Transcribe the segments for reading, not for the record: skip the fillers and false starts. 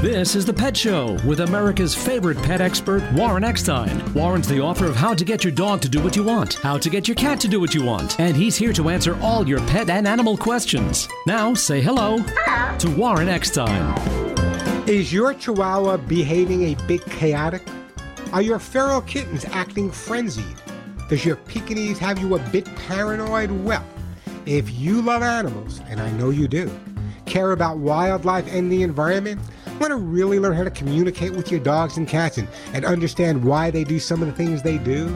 This is The Pet Show with America's favorite pet expert, Warren Eckstein. Warren's the author of How to Get Your Dog to Do What You Want, How to Get Your Cat to Do What You Want, and he's here to answer all your pet and animal questions. Now, say hello. To Warren Eckstein. Is your Chihuahua behaving a bit chaotic? Are your feral kittens acting frenzied? Does your Pekingese have you a bit paranoid? Well, if you love animals, and I know you do, care about wildlife and the environment, want to really learn how to communicate with your dogs and cats and understand why they do some of the things they do?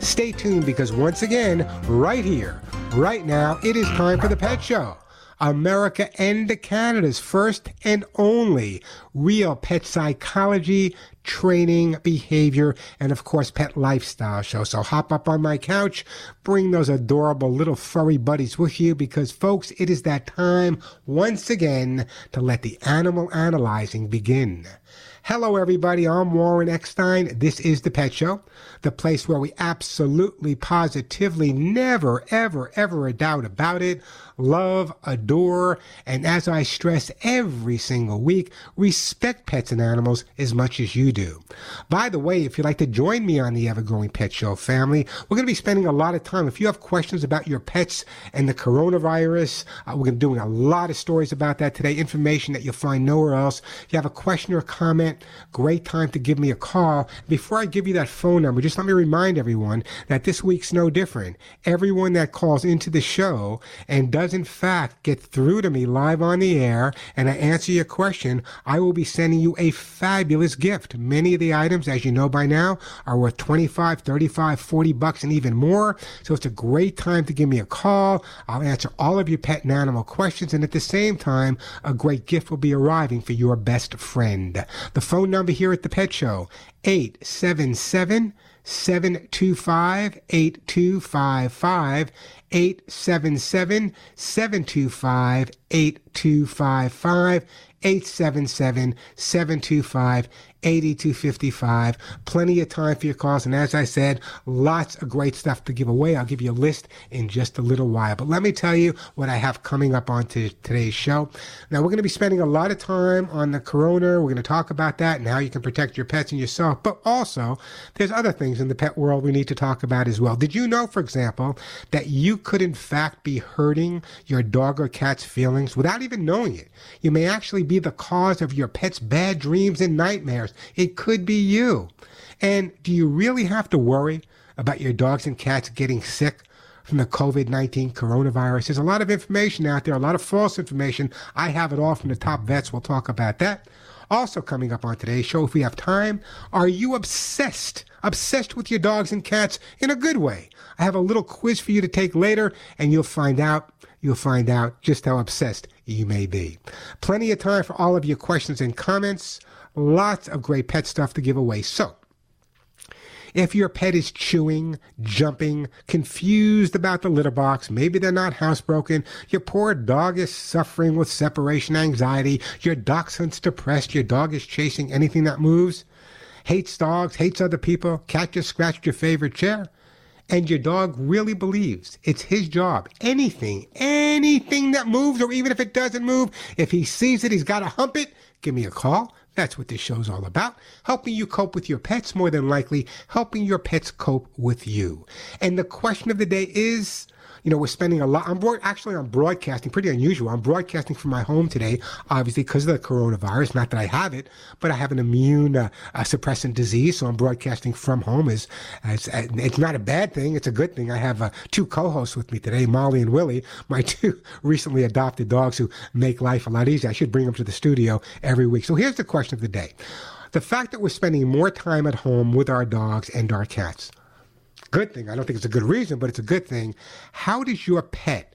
Stay tuned, because once again, right here, right now, it is time for The Pet Show, America and Canada's first and only real pet psychology, training, behavior, and of course, pet lifestyle show. So hop up on my couch, bring those adorable little furry buddies with you, because folks, it is that time once again to let the animal analyzing begin. Hello, everybody. I'm Warren Eckstein. This is The Pet Show, the place where we absolutely, positively, never, ever, ever a doubt about it, love, adore, and as I stress every single week, respect pets and animals as much as you do. By the way, if you'd like to join me on the ever-growing Pet Show family, we're going to be spending a lot of time. If you have questions about your pets and the coronavirus, we're going to be doing a lot of stories about that today, information that you'll find nowhere else. If you have a question or a comment, great time to give me a call. Before I give you that phone number, just let me remind everyone that this week's no different. Everyone that calls into the show and does in fact get through to me live on the air and I answer your question, I will be sending you a fabulous gift. Many of the items, as you know by now, are worth $25, $35, $40, and even more. So it's a great time to give me a call. I'll answer all of your pet and animal questions, and at the same time, a great gift will be arriving for your best friend. The phone number here at The Pet Show, 877-725-8255, 877-725-8255, 877-725-8255. Plenty of time for your calls. And as I said, lots of great stuff to give away. I'll give you a list in just a little while. But let me tell you what I have coming up on today's show. Now, we're going to be spending a lot of time on the corona. We're going to talk about that and how you can protect your pets and yourself. But also, there's other things in the pet world we need to talk about as well. Did you know, for example, that you could in fact be hurting your dog or cat's feelings without even knowing it? You may actually be the cause of your pet's bad dreams and nightmares. It could be you. And do you really have to worry about your dogs and cats getting sick from the COVID-19 coronavirus? There's a lot of information out there, a lot of false information. I have it all from the top vets. We'll talk about that. Also coming up on today's show, if we have time, are you obsessed with your dogs and cats in a good way? I have a little quiz for you to take later, and you'll find out just how obsessed you may be. Plenty of time for all of your questions and comments. Lots of great pet stuff to give away. So, if your pet is chewing, jumping, confused about the litter box, maybe they're not housebroken, your poor dog is suffering with separation anxiety, your dachshund's depressed, your dog is chasing anything that moves, hates dogs, hates other people, cat just scratched your favorite chair, and your dog really believes it's his job, anything that moves, or even if it doesn't move, if he sees it, he's got to hump it, give me a call. That's what this show's all about, helping you cope with your pets, more than likely helping your pets cope with you. And the question of the day is, you know, we're spending a lot. I'm broadcasting, pretty unusual. I'm broadcasting from my home today, obviously, because of the coronavirus. Not that I have it, but I have an immune suppressant disease, so I'm broadcasting from home. It's not a bad thing. It's a good thing. I have two co-hosts with me today, Molly and Willie, my two recently adopted dogs who make life a lot easier. I should bring them to the studio every week. So here's the question of the day. The fact that we're spending more time at home with our dogs and our cats, good thing. I don't think it's a good reason, but it's a good thing. How does your pet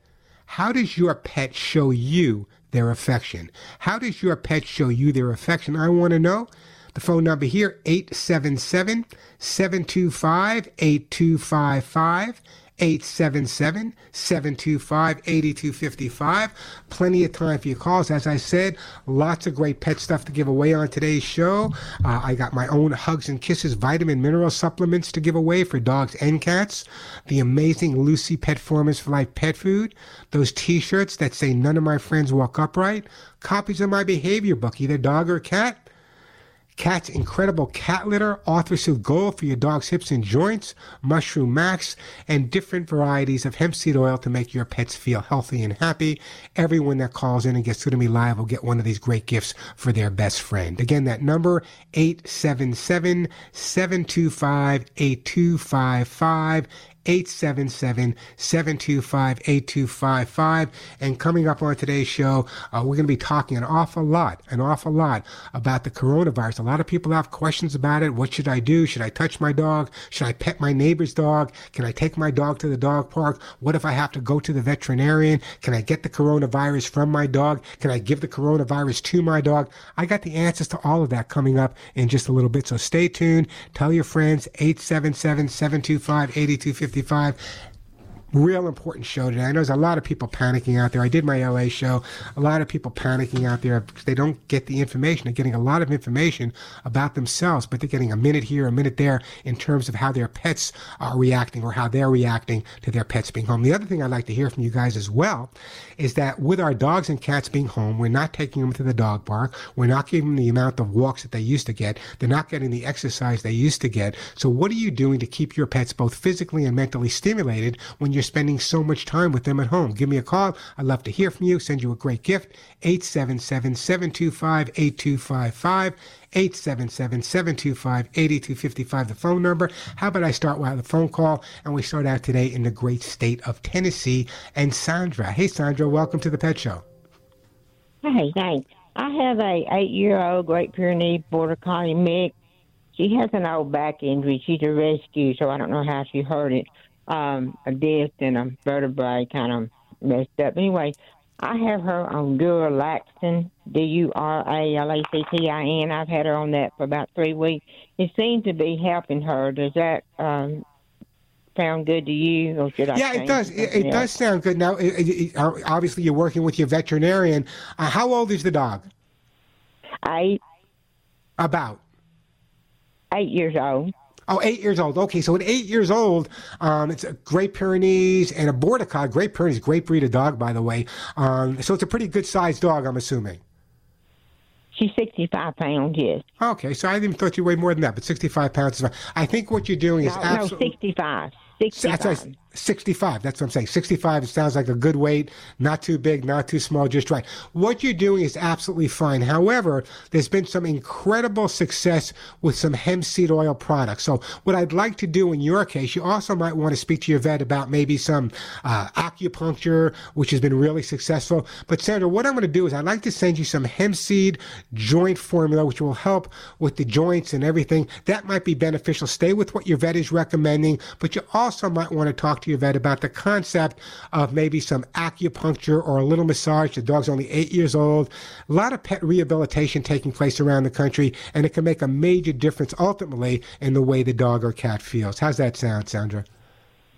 show you their affection? How does your pet show you their affection? I want to know. The phone number here, 877-725-8255, 877-725-8255. Plenty of time for your calls. As I said, lots of great pet stuff to give away on today's show. I got my own Hugs and Kisses vitamin mineral supplements to give away for dogs and cats. The amazing Lucy Pet Farmers for Life pet food. Those t-shirts that say none of my friends walk upright. Copies of my behavior book, either dog or cat. Cat's incredible cat litter, Orthosil Gold for your dog's hips and joints, Mushroom Max, and different varieties of hemp seed oil to make your pets feel healthy and happy. Everyone that calls in and gets through to me live will get one of these great gifts for their best friend. Again, that number, 877-725-8255. 877-725-8255. And coming up on today's show, we're going to be talking an awful lot about the coronavirus. A lot of people have questions about it. What should I do? Should I touch my dog? Should I pet my neighbor's dog? Can I take my dog to the dog park? What if I have to go to the veterinarian? Can I get the coronavirus from my dog? Can I give the coronavirus to my dog? I got the answers to all of that coming up in just a little bit. So stay tuned. Tell your friends, 877-725-8255. Real important show today. I know there's a lot of people panicking out there. I did my LA show. A lot of people panicking out there because they don't get the information. They're getting a lot of information about themselves, but they're getting a minute here, a minute there in terms of how their pets are reacting or how they're reacting to their pets being home. The other thing I'd like to hear from you guys as well is that with our dogs and cats being home, we're not taking them to the dog park. We're not giving them the amount of walks that they used to get. They're not getting the exercise they used to get. So what are you doing to keep your pets both physically and mentally stimulated when you're spending so much time with them at home? Give me a call. I'd love to hear from you. Send you a great gift. 877-725-8255. 877-725-8255, the phone number. How about I start with a phone call, and we start out today in the great state of Tennessee. And Sandra. Hey, Sandra. Welcome to the Pet Show. Hey, thanks. I have a 8-year-old Great Pyrenees Border Collie mix. She has an old back injury. She's a rescue, so I don't know how she hurt it. A disc and a vertebrae kind of messed up. Anyway, I have her on Duralactin, Duralactin. I've had her on that for about 3 weeks. It seems to be helping her. Does that sound good to you, or should I? Yeah, it does. It does sound good. Now, obviously, you're working with your veterinarian. How old is the dog? 8. About? 8 years old. Oh, 8 years old. Okay, so at 8 years old, it's a Great Pyrenees and a Border Collie. Great Pyrenees, great breed of dog, by the way. So it's a pretty good-sized dog, I'm assuming. She's 65 pounds, yes. Okay, so I didn't thought you weighed more than that, but 65 pounds is fine. I think what you're doing is absolutely... No, 65. 65. That's right, 65. That's what I'm saying. 65 sounds like a good weight, not too big, not too small, just right. What you're doing is absolutely fine. However, there's been some incredible success with some hemp seed oil products. So what I'd like to do in your case, you also might want to speak to your vet about maybe some acupuncture, which has been really successful. But Sandra, what I'm going to do is I'd like to send you some hemp seed joint formula, which will help with the joints and everything. That might be beneficial. Stay with what your vet is recommending, but you also might want to talk to your vet about the concept of maybe some acupuncture or a little massage. The dog's only 8 years old. A lot of pet rehabilitation taking place around the country, and it can make a major difference ultimately in the way the dog or cat feels. How's that sound, Sandra?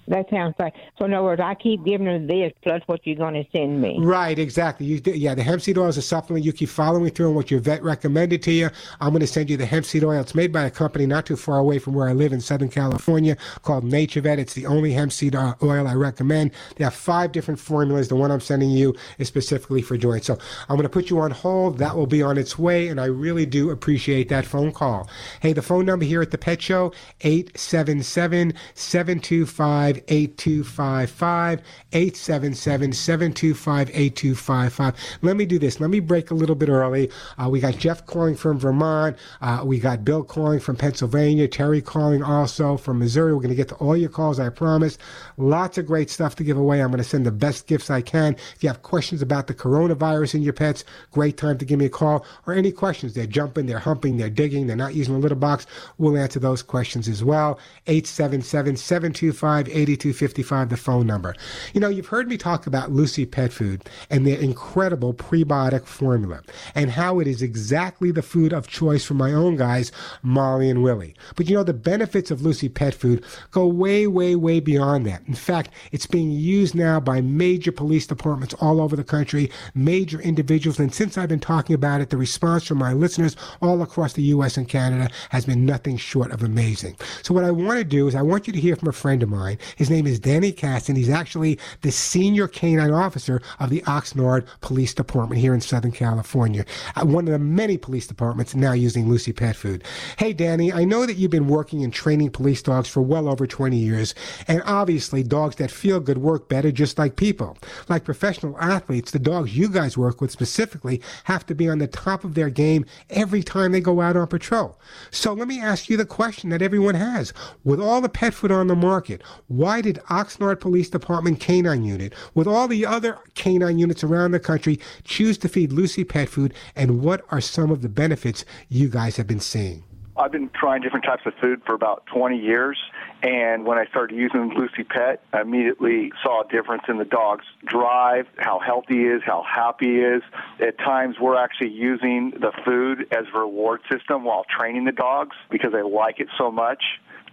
That sounds right. So in other words, I keep giving her this plus what you're going to send me. Right, exactly. The hemp seed oil is a supplement. You keep following through on what your vet recommended to you. I'm going to send you the hemp seed oil. It's made by a company not too far away from where I live in Southern California called NatureVet. It's the only hemp seed oil I recommend. They have 5 different formulas. The one I'm sending you is specifically for joints. So I'm going to put you on hold. That will be on its way, and I really do appreciate that phone call. Hey, the phone number here at The Pet Show, 877-725-8255, 877-725-8255. Let me do this. Let me break a little bit early. We got Jeff calling from Vermont. We got Bill calling from Pennsylvania. Terry calling also from Missouri. We're going to get to all your calls, I promise. Lots of great stuff to give away. I'm going to send the best gifts I can. If you have questions about the coronavirus in your pets, great time to give me a call, or any questions. They're jumping, they're humping, they're digging, they're not using a litter box. We'll answer those questions as well. 877-725-8255. 888-8255, the phone number. You know, you've heard me talk about Lucy Pet Food and their incredible prebiotic formula and how it is exactly the food of choice for my own guys, Molly and Willie. But you know, the benefits of Lucy Pet Food go way, way, way beyond that. In fact, it's being used now by major police departments all over the country, major individuals. And since I've been talking about it, the response from my listeners all across the U.S. and Canada has been nothing short of amazing. So what I want to do is I want you to hear from a friend of mine. His name is Danny Cass, and he's actually the senior canine officer of the Oxnard Police Department here in Southern California, one of the many police departments now using Lucy Pet Food. Hey, Danny, I know that you've been working and training police dogs for well over 20 years, and obviously dogs that feel good work better, just like people. Like professional athletes, the dogs you guys work with specifically have to be on the top of their game every time they go out on patrol. So let me ask you the question that everyone has. With all the pet food on the market, why did Oxnard Police Department Canine Unit, with all the other canine units around the country, choose to feed Lucy Pet Food, and what are some of the benefits you guys have been seeing? I've been trying different types of food for about 20 years, and when I started using Lucy Pet, I immediately saw a difference in the dog's drive, how healthy he is, how happy he is. At times, we're actually using the food as a reward system while training the dogs because they like it so much.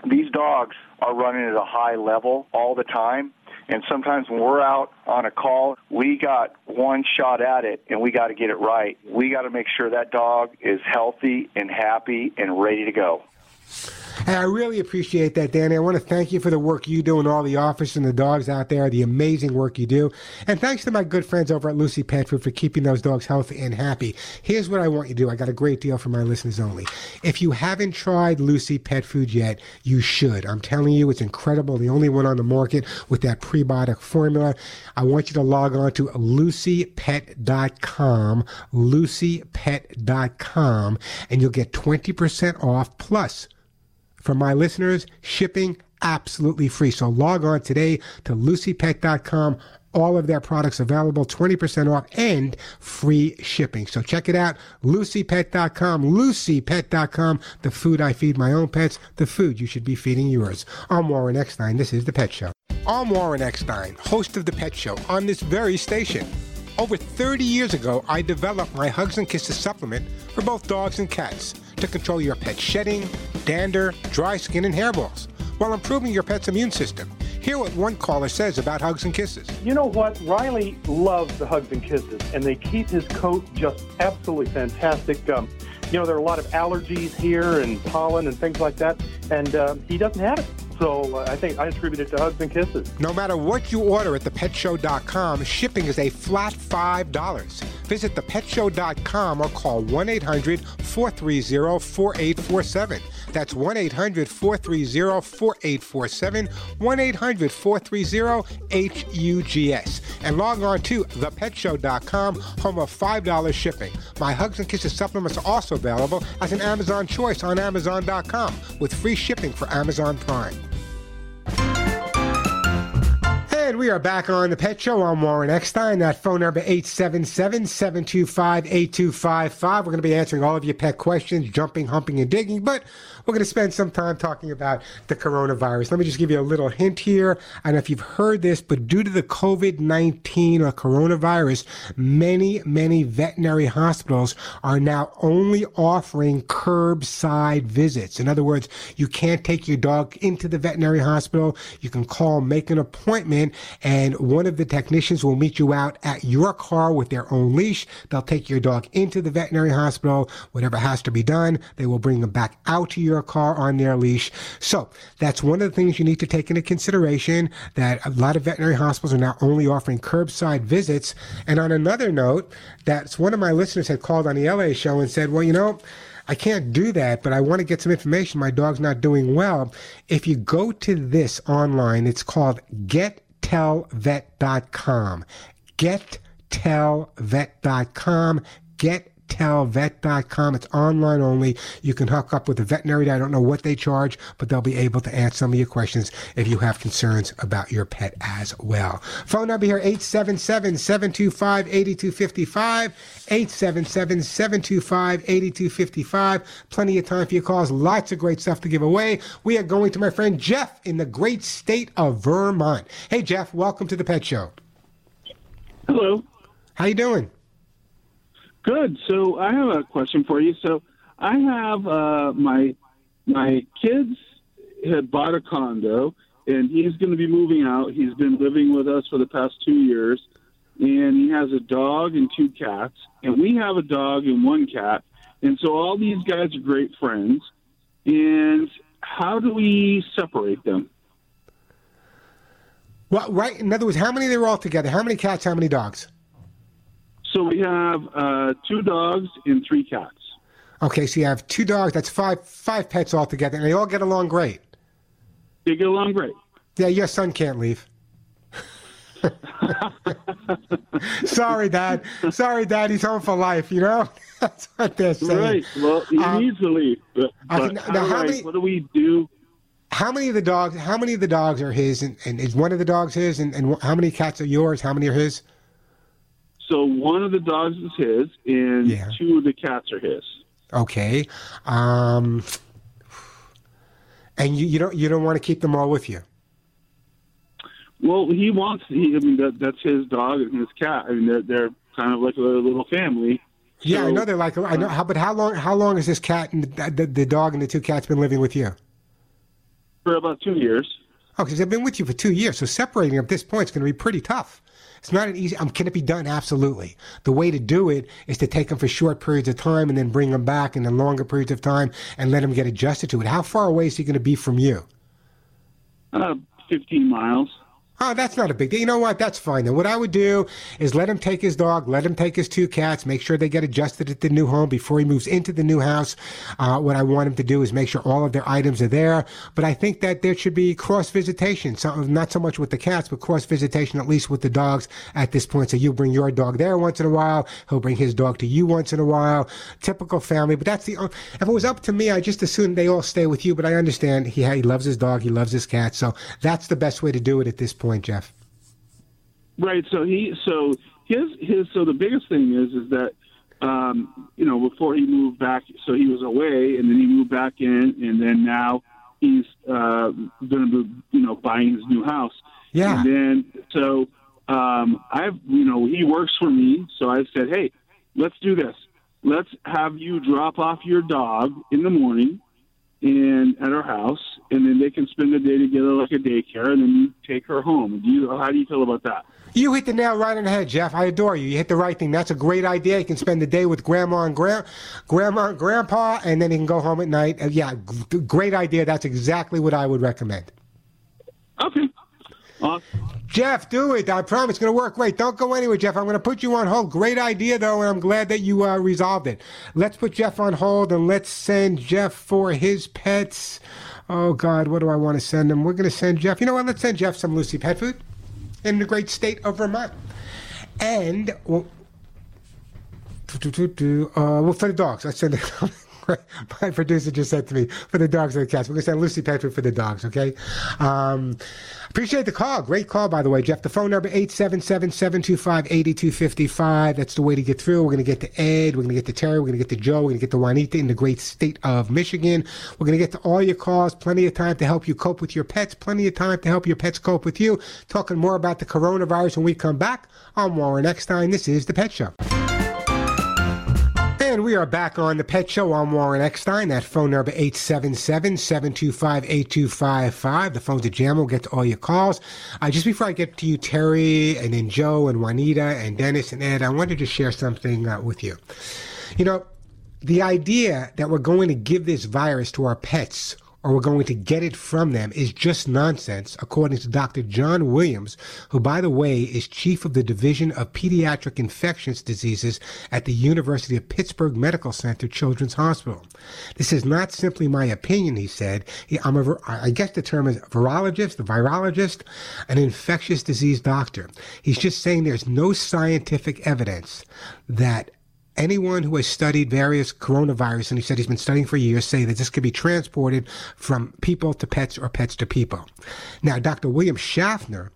These dogs are running at a high level all the time, and sometimes when we're out on a call, we got one shot at it, and we got to get it right. We got to make sure that dog is healthy and happy and ready to go. And I really appreciate that, Danny. I want to thank you for the work you do and all the officers and the dogs out there, the amazing work you do. And thanks to my good friends over at Lucy Pet Food for keeping those dogs healthy and happy. Here's what I want you to do. I got a great deal for my listeners only. If you haven't tried Lucy Pet Food yet, you should. I'm telling you, it's incredible. The only one on the market with that prebiotic formula. I want you to log on to LucyPet.com, LucyPet.com, and you'll get 20% off plus, for my listeners, shipping absolutely free. So log on today to LucyPet.com. All of their products available, 20% off and free shipping. So check it out, LucyPet.com, LucyPet.com, the food I feed my own pets, the food you should be feeding yours. I'm Warren Eckstein. This is The Pet Show. I'm Warren Eckstein, host of The Pet Show on this very station. Over 30 years ago, I developed my Hugs and Kisses supplement for both dogs and cats to control your pet's shedding, dander, dry skin, and hairballs while improving your pet's immune system. Hear what one caller says about Hugs and Kisses. You know what? Riley loves the Hugs and Kisses, and they keep his coat just absolutely fantastic. You know, there are a lot of allergies here and pollen and things like that, and he doesn't have it. So I think I attribute it to Hugs and Kisses. No matter what you order at thepetshow.com, shipping is a flat $5. Visit thepetshow.com or call 1-800-430-4847. That's 1-800-430-4847, 1-800-430-HUGS. And log on to thepetshow.com, home of $5 shipping. My Hugs and Kisses supplements are also available as an Amazon choice on Amazon.com with free shipping for Amazon Prime. And we are back on The Pet Show. I'm Warren Eckstein. That phone number, 877-725-8255. We're going to be answering all of your pet questions, jumping, humping, and digging, but we're going to spend some time talking about the coronavirus. Let me just give you a little hint here. I don't know if you've heard this, but due to the COVID-19 or coronavirus, many veterinary hospitals are now only offering curbside visits. In other words, you can't take your dog into the veterinary hospital. You can call, make an appointment, and one of the technicians will meet you out at your car with their own leash. They'll take your dog into the veterinary hospital. Whatever has to be done, they will bring them back out to your car on their leash. So that's one of the things you need to take into consideration, that a lot of veterinary hospitals are now only offering curbside visits. And on another note, that's one of my listeners had called on the LA show and said, well, you know, I can't do that, but I want to get some information. My dog's not doing well. If you go to this online, it's called GetTelVet.com. GetTelVet.com. GetTelVet.com. It's online only. You can hook up with a veterinary. I don't know what they charge, but they'll be able to answer some of your questions if you have concerns about your pet as well. Phone number here, 877-725-8255. 877-725-8255. Plenty of time for your calls. Lots of great stuff to give away. We are going to my friend Jeff in the great state of Vermont. Hey, Jeff, welcome to The Pet Show. Hello. How you doing? Good. So I have a question for you. So I have my kids had bought a condo, and he's going to be moving out. He's been living with us for the past 2 years, and he has a dog and 2 cats, and we have a dog and 1 cat. And so all these guys are great friends. And how do we separate them? Well, right. In other words, how many they're all together? How many cats? How many dogs? So we have 2 dogs and 3 cats. Okay, so you have 2 dogs. That's five pets all together, and they all get along great. They get along great. Yeah, your son can't leave. Sorry, Dad. Sorry, Dad. He's home for life. You know, that's what they're saying. Right. Well, he needs to leave. But now, what do we do? How many of the dogs are his, and is one of the dogs his, and how many cats are yours? How many are his? So one of the dogs is his, and 2 of the cats are his. Okay, and you don't want to keep them all with you. Well, that's his dog and his cat. I mean, they're kind of like a little family. Yeah, so, I know they're like. I know, but how long has this cat and the dog and the 2 cats been living with you? For about 2 years. Oh, because they've been with you for 2 years, so separating them at this point is going to be pretty tough. It's not an easy. Can it be done? Absolutely. The way to do it is to take them for short periods of time and then bring them back in the longer periods of time and let them get adjusted to it. How far away is he going to be from you? 15 miles. Oh, that's not a big deal. You know what? That's fine. Then what I would do is let him take his dog, let him take his 2 cats, make sure they get adjusted at the new home before he moves into the new house. What I want him to do is make sure all of their items are there. But I think that there should be cross-visitation, not so much with the cats, but cross-visitation at least with the dogs at this point. So you bring your dog there once in a while. He'll bring his dog to you once in a while. Typical family. But that's if it was up to me, I just assume they all stay with you. But I understand he loves his dog. He loves his cat. So that's the best way to do it at this point. Jeff. Right. So so the biggest thing is that before he moved back, so he was away, and then he moved back in, and then now he's going to be buying his new house. Yeah. And then so he works for me, so I said, hey, let's do this. Let's have you drop off your dog in the morning. And at her house, and then they can spend the day together like a daycare, and then you take her home. How do you feel about that? You hit the nail right on the head, Jeff. I adore you. You hit the right thing. That's a great idea. You can spend the day with grandma and grandpa, and then you can go home at night. Yeah, great idea. That's exactly what I would recommend. Okay. Jeff, do it. I promise it's going to work great. Don't go anywhere, Jeff. I'm going to put you on hold. Great idea, though, and I'm glad that you resolved it. Let's put Jeff on hold, and let's send Jeff for his pets. Oh, God, what do I want to send him? We're going to send Jeff. You know what? Let's send Jeff some Lucy pet food in the great state of Vermont. And well, for the dogs. Let's send it. My producer just said to me, for the dogs and the cats. We're going to send Lucy Pet food for the dogs, okay? Appreciate the call. Great call, by the way, Jeff. The phone number, 877-725-8255. That's the way to get through. We're going to get to Ed. We're going to get to Terry. We're going to get to Joe. We're going to get to Juanita in the great state of Michigan. We're going to get to all your calls. Plenty of time to help you cope with your pets. Plenty of time to help your pets cope with you. Talking more about the coronavirus when we come back. I'm Warren Eckstein. This is The Pet Show. And we are back on The Pet Show. I'm Warren Eckstein. That phone number, 877-725-8255. The phones are jammed. We'll get to all your calls. Just before I get to you, Terry, and then Joe, and Juanita, and Dennis, and Ed, I wanted to share something with you. You know, the idea that we're going to give this virus to our pets or we're going to get it from them is just nonsense, according to Dr. John Williams, who, by the way, is chief of the Division of Pediatric Infectious Diseases at the University of Pittsburgh Medical Center Children's Hospital. This is not simply my opinion, he said. I guess the term is virologist, an infectious disease doctor. He's just saying there's no scientific evidence that anyone who has studied various coronavirus, and he said he's been studying for years, say that this could be transported from people to pets or pets to people. Now, Dr. William Schaffner,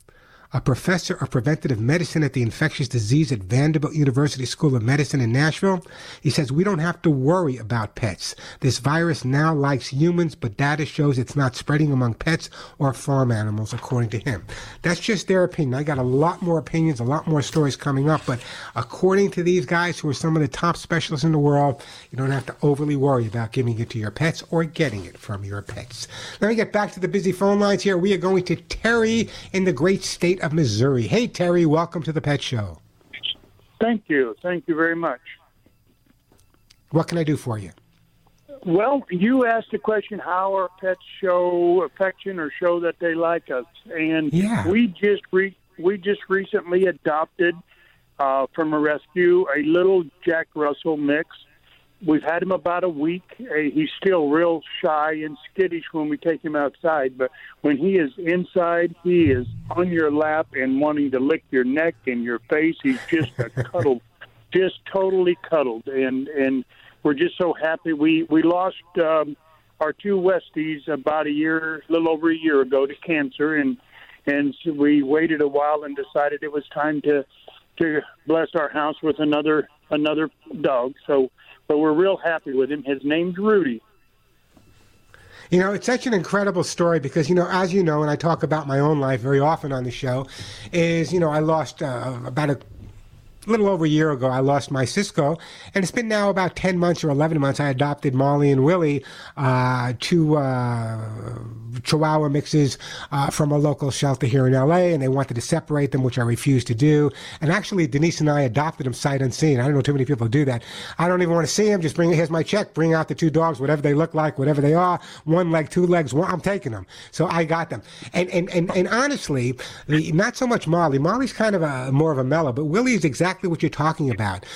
a professor of preventative medicine at the infectious disease at Vanderbilt University School of Medicine in Nashville, he says we don't have to worry about pets. This virus now likes humans, but data shows it's not spreading among pets or farm animals, according to him. That's just their opinion. I got a lot more opinions, a lot more stories coming up, but according to these guys who are some of the top specialists in the world, you don't have to overly worry about giving it to your pets or getting it from your pets. Let me get back to the busy phone lines here. We are going to Terry in the great state of Missouri. Hey, Terry, welcome to the Pet Show. Thank you. Thank you very much. What can I do for you? Well, you asked the question, how our pets show affection or show that they like us. And we just recently adopted from a rescue a little Jack Russell mix. We've had him about a week. He's still real shy and skittish when we take him outside, but when he is inside, he is on your lap and wanting to lick your neck and your face. He's just a cuddle, just totally cuddled, and we're just so happy. We lost our two Westies about a little over a year ago to cancer, and so we waited a while and decided it was time to bless our house with another dog. So. But we're real happy with him. His name's Rudy. You know, it's such an incredible story because, as you know, and I talk about my own life very often on the show, is, I lost about a little over a year ago, I lost my Cisco, and it's been now about 10 months or 11 months. I adopted Molly and Willie, two Chihuahua mixes from a local shelter here in L.A., and they wanted to separate them, which I refused to do. And actually, Denise and I adopted them sight unseen. I don't know too many people do that. I don't even want to see them. Just here's my check. Bring out the two dogs, whatever they look like, whatever they are, one leg, two legs. I'm taking them. So I got them. And honestly, not so much Molly. Molly's kind of more of a mellow, but Willie's exactly what you're talking about.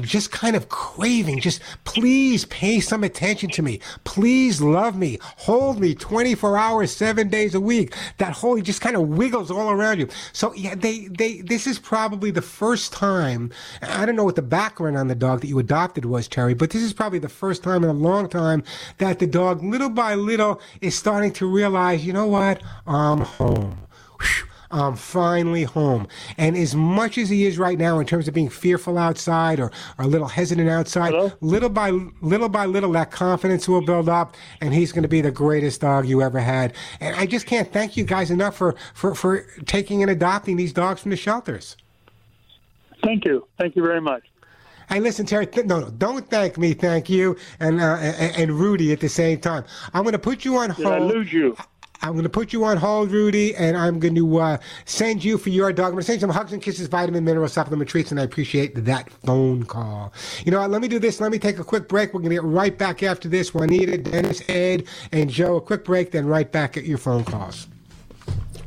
Just kind of craving, just please pay some attention to me. Please love me. Hold me 24 hours, 7 days a week. That whole, he just kind of wiggles all around you. So yeah, this is probably the first time, I don't know what the background on the dog that you adopted was, Terry, but this is probably the first time in a long time that the dog little by little is starting to realize, you know what, I'm home. Whew. I'm finally home. And as much as he is right now in terms of being fearful outside or a little hesitant outside, little by little that confidence will build up, and he's going to be the greatest dog you ever had. And I just can't thank you guys enough for taking and adopting these dogs from the shelters. Thank you. Thank you very much. Hey, listen, Terry, no, don't thank me, thank you, and Rudy at the same time. I'm going to put you on hold. Did I lose you? I'm going to put you on hold, Rudy, and I'm going to send you for your dog. I'm going to send you some hugs and kisses, vitamin, mineral, supplement treats, and I appreciate that phone call. You know what? Let me do this. Let me take a quick break. We're going to get right back after this. Juanita, Dennis, Ed, and Joe, a quick break, then right back at your phone calls.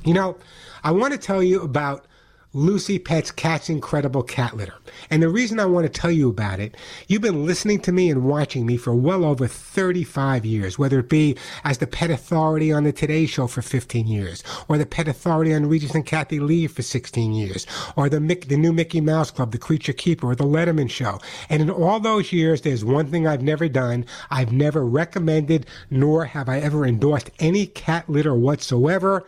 You know, I want to tell you about Lucy Pet's Cat's Incredible Cat Litter. And the reason I want to tell you about it, you've been listening to me and watching me for well over 35 years, whether it be as the pet authority on the Today Show for 15 years, or the pet authority on Regis and Kathy Lee for 16 years, or the new Mickey Mouse Club, the Creature Keeper, or the Letterman Show. And in all those years, there's one thing I've never done. I've never recommended, nor have I ever endorsed any cat litter whatsoever.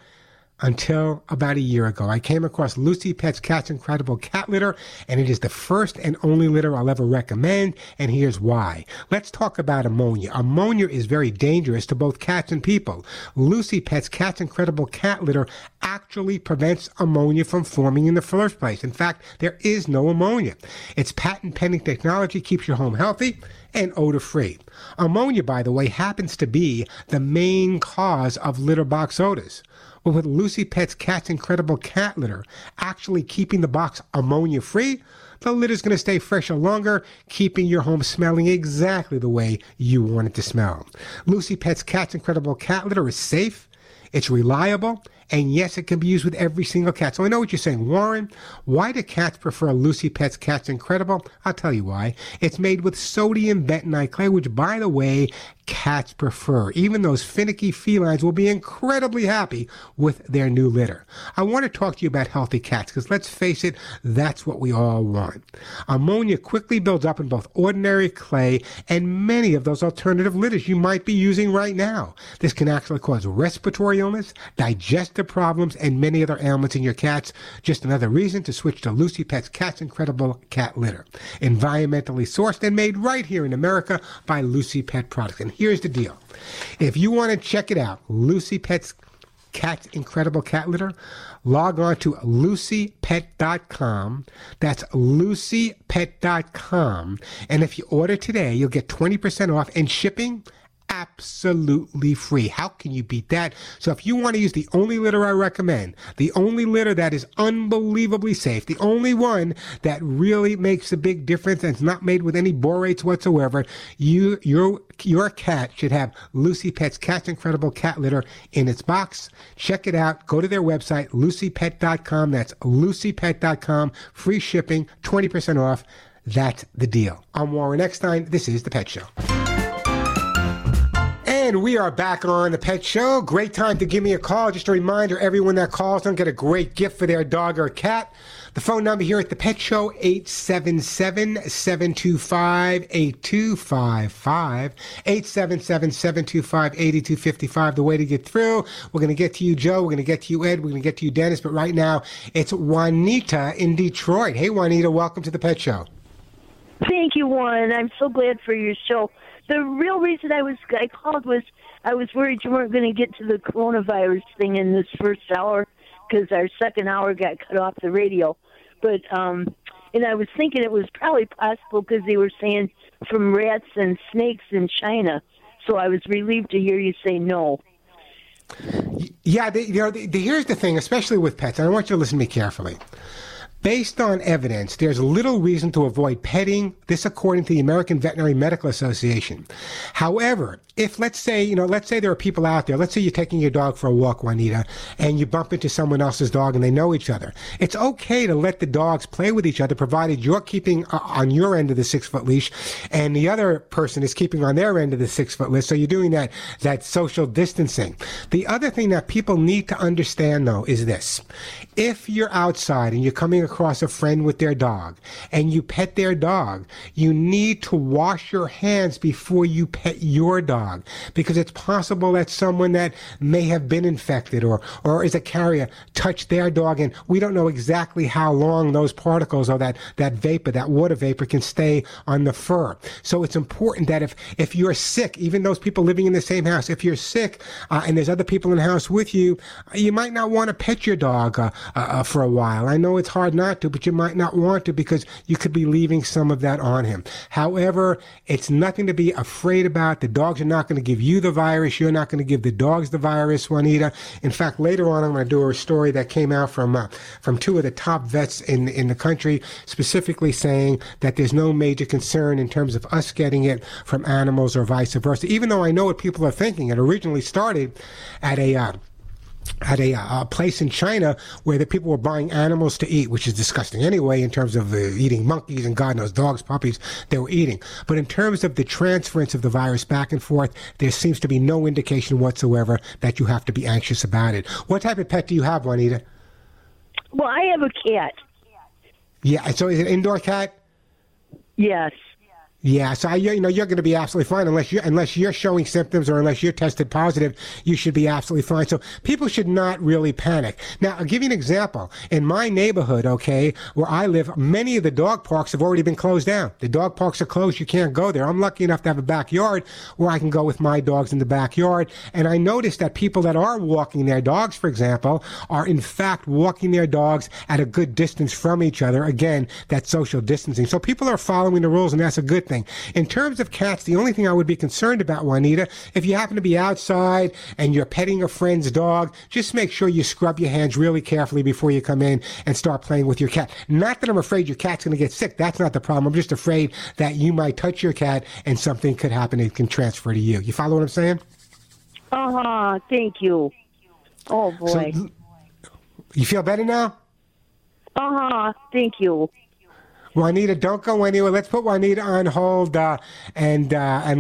Until about a year ago, I came across Lucy Pet's Cat's Incredible Cat Litter, and it is the first and only litter I'll ever recommend, and here's why. Let's talk about ammonia. Ammonia is very dangerous to both cats and people. Lucy Pet's Cat's Incredible Cat Litter actually prevents ammonia from forming in the first place. In fact, there is no ammonia. Its patent-pending technology keeps your home healthy and odor-free. Ammonia, by the way, happens to be the main cause of litter box odors. But with Lucy Pet's Cat's Incredible Cat Litter actually keeping the box ammonia-free, the litter's going to stay fresher longer, keeping your home smelling exactly the way you want it to smell. Lucy Pet's Cat's Incredible Cat Litter is safe, it's reliable, and yes, it can be used with every single cat. So I know what you're saying, Warren. Why do cats prefer Lucy Pet's Cat's Incredible? I'll tell you why. It's made with sodium bentonite clay, which, by the way, cats prefer. Even those finicky felines will be incredibly happy with their new litter. I want to talk to you about healthy cats because, let's face it, that's what we all want. Ammonia quickly builds up in both ordinary clay and many of those alternative litters you might be using right now. This can actually cause respiratory illness, digestive problems, and many other ailments in your cats. Just another reason to switch to Lucy Pet's Cat's Incredible Cat Litter. Environmentally sourced and made right here in America by Lucy Pet Products. And here's the deal. If you want to check it out, Lucy Pet's Cat's Incredible Cat Litter, log on to LucyPet.com. That's LucyPet.com. And if you order today, you'll get 20% off and shipping absolutely free. How can you beat that? So if you want to use the only litter I recommend, the only litter that is unbelievably safe, the only one that really makes a big difference and is not made with any borates whatsoever, your cat should have Lucy Pet's Cat's Incredible Cat Litter in its box. Check it out. Go to their website, LucyPet.com. That's LucyPet.com. Free shipping, 20% off. That's the deal. I'm Warren Eckstein. This is The Pet Show. And we are back on The Pet Show. Great time to give me a call. Just a reminder, everyone that calls don't get a great gift for their dog or cat. The phone number here at The Pet Show, 877-725-8255, 877-725-8255. The way to get through, we're going to get to you, Joe. We're going to get to you, Ed. We're going to get to you, Dennis. But right now, it's Juanita in Detroit. Hey, Juanita, welcome to The Pet Show. Thank you, Warren. I'm so glad for your show. The real reason I called was I was worried you weren't going to get to the coronavirus thing in this first hour because our second hour got cut off the radio. But and I was thinking it was probably possible because they were saying from rats and snakes in China. So I was relieved to hear you say no. Yeah, here's the thing, especially with pets, and I want you to listen to me carefully. Based on evidence, there's little reason to avoid petting, this according to the American Veterinary Medical Association. However, if let's say there are people out there, let's say you're taking your dog for a walk, Juanita, and you bump into someone else's dog and they know each other. It's okay to let the dogs play with each other, provided you're keeping on your end of the 6-foot leash and the other person is keeping on their end of the 6-foot leash. So you're doing that social distancing. The other thing that people need to understand, though, is this. If you're outside and you're coming across a friend with their dog and you pet their dog, you need to wash your hands before you pet your dog, because it's possible that someone that may have been infected or is a carrier touched their dog, and we don't know exactly how long those particles or that vapor, that water vapor, can stay on the fur. So it's important that if you're sick, even those people living in the same house, if you're sick and there's other people in the house with you, you might not want to pet your dog for a while. I know it's hard not to, but you might not want to because you could be leaving some of that on him. However, it's nothing to be afraid about. The dogs are not going to give you the virus. You're not going to give the dogs the virus, Juanita. In fact, later on, I'm going to do a story that came out from two of the top vets in the country, specifically saying that there's no major concern in terms of us getting it from animals or vice versa. Even though I know what people are thinking, it originally started at a place in China where the people were buying animals to eat, which is disgusting anyway in terms of eating monkeys and God knows dogs, puppies they were eating. But in terms of the transference of the virus back and forth, there seems to be no indication whatsoever that you have to be anxious about it. What type of pet do you have, Juanita? Well, I have a cat. Yeah, so is it an indoor cat? Yes. Yeah, so you're going to be absolutely fine unless you're showing symptoms or unless you're tested positive, you should be absolutely fine. So people should not really panic. Now, I'll give you an example. In my neighborhood, okay, where I live, many of the dog parks have already been closed down. The dog parks are closed. You can't go there. I'm lucky enough to have a backyard where I can go with my dogs in the backyard. And I noticed that people that are walking their dogs, for example, are in fact walking their dogs at a good distance from each other. Again, that's social distancing. So people are following the rules, and that's a good thing. In terms of cats, the only thing I would be concerned about, Juanita, if you happen to be outside and you're petting a friend's dog, just make sure you scrub your hands really carefully before you come in and start playing with your cat. Not that I'm afraid your cat's going to get sick. That's not the problem. I'm just afraid that you might touch your cat and something could happen. It can transfer to you. You follow what I'm saying? Uh-huh. Thank you. Oh, boy. So, you feel better now? Uh-huh. Thank you. Juanita, don't go anywhere. Let's put Juanita on hold and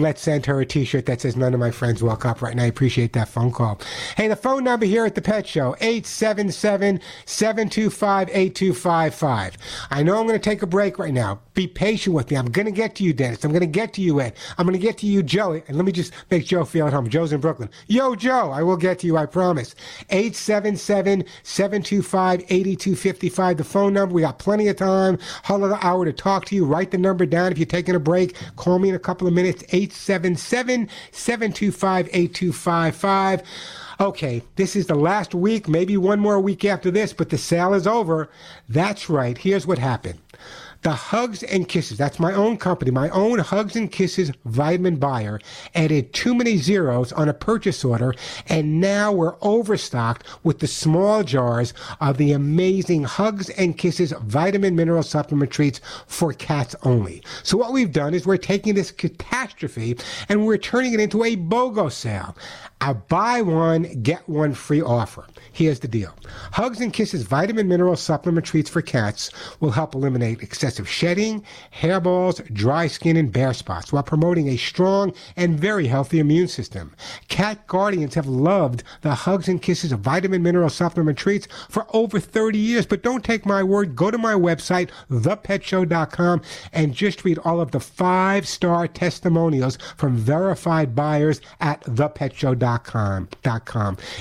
let's send her a T-shirt that says none of my friends walk upright. And I appreciate that phone call. Hey, the phone number here at The Pet Show, 877-725-8255. I know I'm going to take a break right now. Be patient with me. I'm going to get to you, Dennis. I'm going to get to you, Ed. I'm going to get to you, Joey. And let me just make Joe feel at home. Joe's in Brooklyn. Yo, Joe, I will get to you, I promise. 877-725-8255, the phone number. We got plenty of time. Whole other hour to talk to you. Write the number down. If you're taking a break, call me in a couple of minutes. 877-725-8255. Okay, this is the last week, maybe one more week after this, but the sale is over. That's right. Here's what happened. The Hugs and Kisses, that's my own company, my own Hugs and Kisses vitamin buyer, added too many zeros on a purchase order, and now we're overstocked with the small jars of the amazing Hugs and Kisses vitamin mineral supplement treats for cats only. So what we've done is we're taking this catastrophe and we're turning it into a BOGO sale, a buy one, get one free offer. Here's the deal. Hugs and Kisses vitamin mineral supplement treats for cats will help eliminate excessive shedding, hairballs, dry skin, and bare spots while promoting a strong and very healthy immune system. Cat guardians have loved the Hugs and Kisses of vitamin mineral supplement treats for over 30 years, but don't take my word. Go to my website, thepetshow.com, and just read all of the 5-star testimonials from verified buyers at thepetshow.com.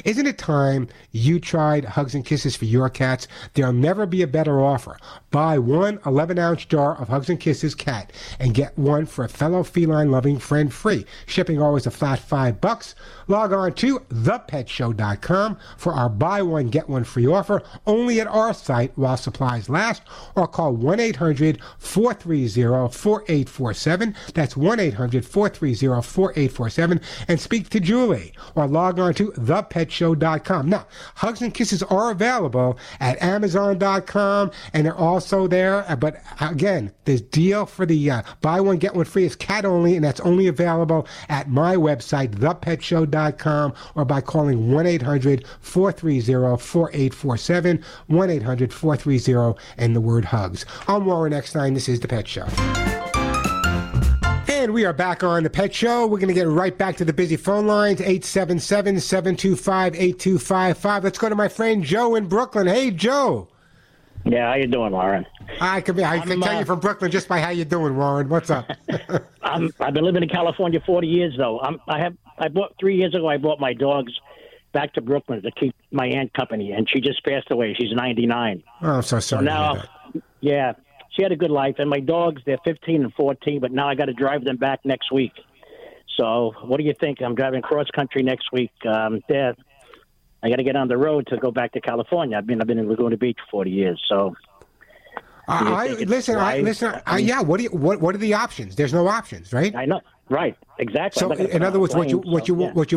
Isn't it time you tried Hugs and Kisses for your cats? There'll never be a better offer. Buy one 11-ounce jar of Hugs and Kisses Cat and get one for a fellow feline-loving friend free. Shipping always a flat $5. Log on to thepetshow.com for our buy one, get one free offer only at our site while supplies last, or call 1-800-430-4847. That's 1-800-430-4847 and speak to Julie, or log on to thepetshow.com. Now, Hugs and Kisses are available at Amazon.com, and they're also there, but again, this deal for the buy one, get one free is cat only, and that's only available at my website, thepetshow.com, or by calling 1-800-430-4847, 1-800-430, and the word hugs. I'm Warren Eckstein. This is The Pet Show. And we are back on The Pet Show. We're going to get right back to the busy phone lines, 877-725-8255. Let's go to my friend Joe in Brooklyn. Hey, Joe. Yeah, how you doing, Warren? I can tell you from Brooklyn just by how you doing, Warren. What's up? I've been living in California 40 years, though. I bought 3 years ago. I bought my dogs back to Brooklyn to keep my aunt company, and she just passed away. She's 99. Oh, I'm so sorry. So now, yeah, she had a good life, and my dogs, they're 15 and 14, but now I got to drive them back next week. So, what do you think? I'm driving cross country next week. I got to get on the road to go back to California. I've been in Laguna Beach for 40 years, so. What are the options? There's no options, right? I know. Right. Exactly. So, in other words, what you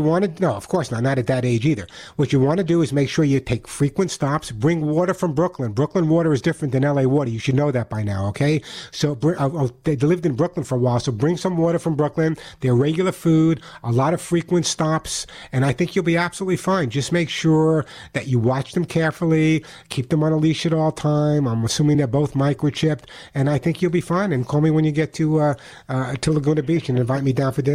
want to, no, of course not at that age either. What you want to do is make sure you take frequent stops. Bring water from Brooklyn. Brooklyn water is different than LA water. You should know that by now, okay? So they lived in Brooklyn for a while, so bring some water from Brooklyn. Their regular food, a lot of frequent stops, and I think you'll be absolutely fine. Just make sure that you watch them carefully, keep them on a leash at all time. I'm assuming they're both microchipped, and I think you'll be fine. And call me when you get to Laguna Beach and invite me down for dinner.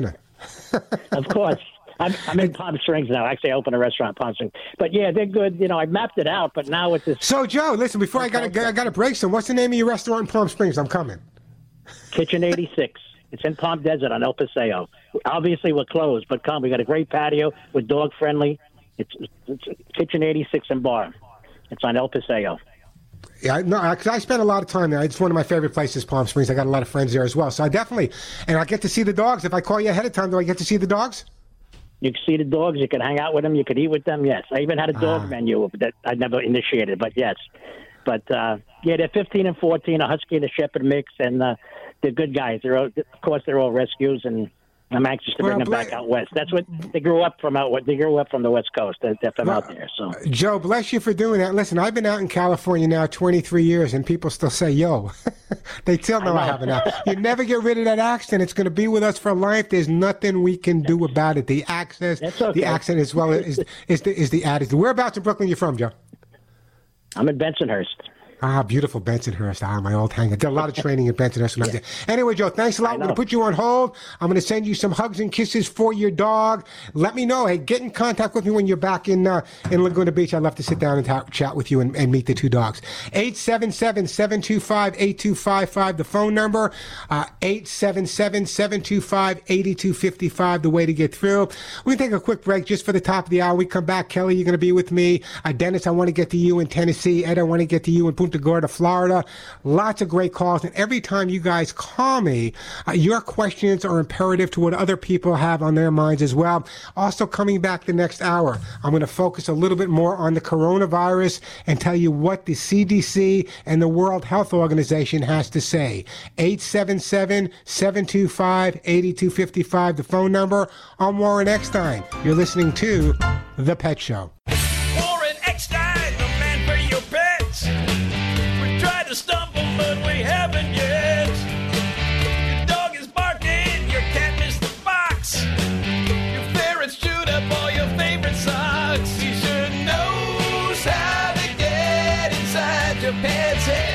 Of course. I'm in Palm Springs now. Actually, I opened a restaurant in Palm Springs. But yeah, they're good. You know, I mapped it out, but now it's this. So, Joe, listen, before I gotta break some, what's the name of your restaurant in Palm Springs? I'm coming. Kitchen 86. It's in Palm Desert on El Paseo. Obviously, we're closed, but come. We got a great patio. We're dog-friendly. It's Kitchen 86 and Bar. It's on El Paseo. Yeah, no, because I spent a lot of time there. It's one of my favorite places, Palm Springs. I got a lot of friends there as well. So I definitely, and I get to see the dogs. If I call you ahead of time, do I get to see the dogs? You can see the dogs. You can hang out with them. You could eat with them. Yes, I even had a dog menu that I never initiated, but yes. But yeah, they're 15 and 14, a husky and a shepherd mix, and they're good guys. They're all, of course, they're all rescues, and I'm anxious to bring them back out west. That's what they grew up from. They grew up from the West Coast. They're from out there. So, Joe, bless you for doing that. Listen, I've been out in California now 23 years, and people still say, "Yo," they still know I have an accent. You never get rid of that accent. It's going to be with us for life. There's nothing we can do about it. The accent, okay. The accent as well is the attitude. Whereabouts in Brooklyn are you from, Joe? I'm in Bensonhurst. beautiful Benson Hurst. My old hanger. Did a lot of training at Benson Hurst when I was there. Anyway, Joe, thanks a lot. I'm going to put you on hold. I'm going to send you some hugs and kisses for your dog. Let me know. Hey, get in contact with me when you're back in Laguna Beach. I'd love to sit down and chat with you and meet the two dogs. 877-725-8255, the phone number. 877-725-8255, the way to get through. We're going to take a quick break just for the top of the hour. We come back. Kelly, you're going to be with me. Dennis, I want to get to you in Tennessee. Ed, I want to get to you in Punta Gorda, Florida. Lots of great calls. And every time you guys call me, your questions are imperative to what other people have on their minds as well. Also, coming back the next hour, I'm going to focus a little bit more on the coronavirus and tell you what the CDC and the World Health Organization has to say. 877-725-8255, the phone number. I'm Warren Eckstein. You're listening to The Pet Show. Warren Eckstein, the man for your pets. We tried to stumble, but we haven't yet. Your dog is barking, your cat missed the box. Your ferrets chewed up all your favorite socks. He sure knows how to get inside your pet's head.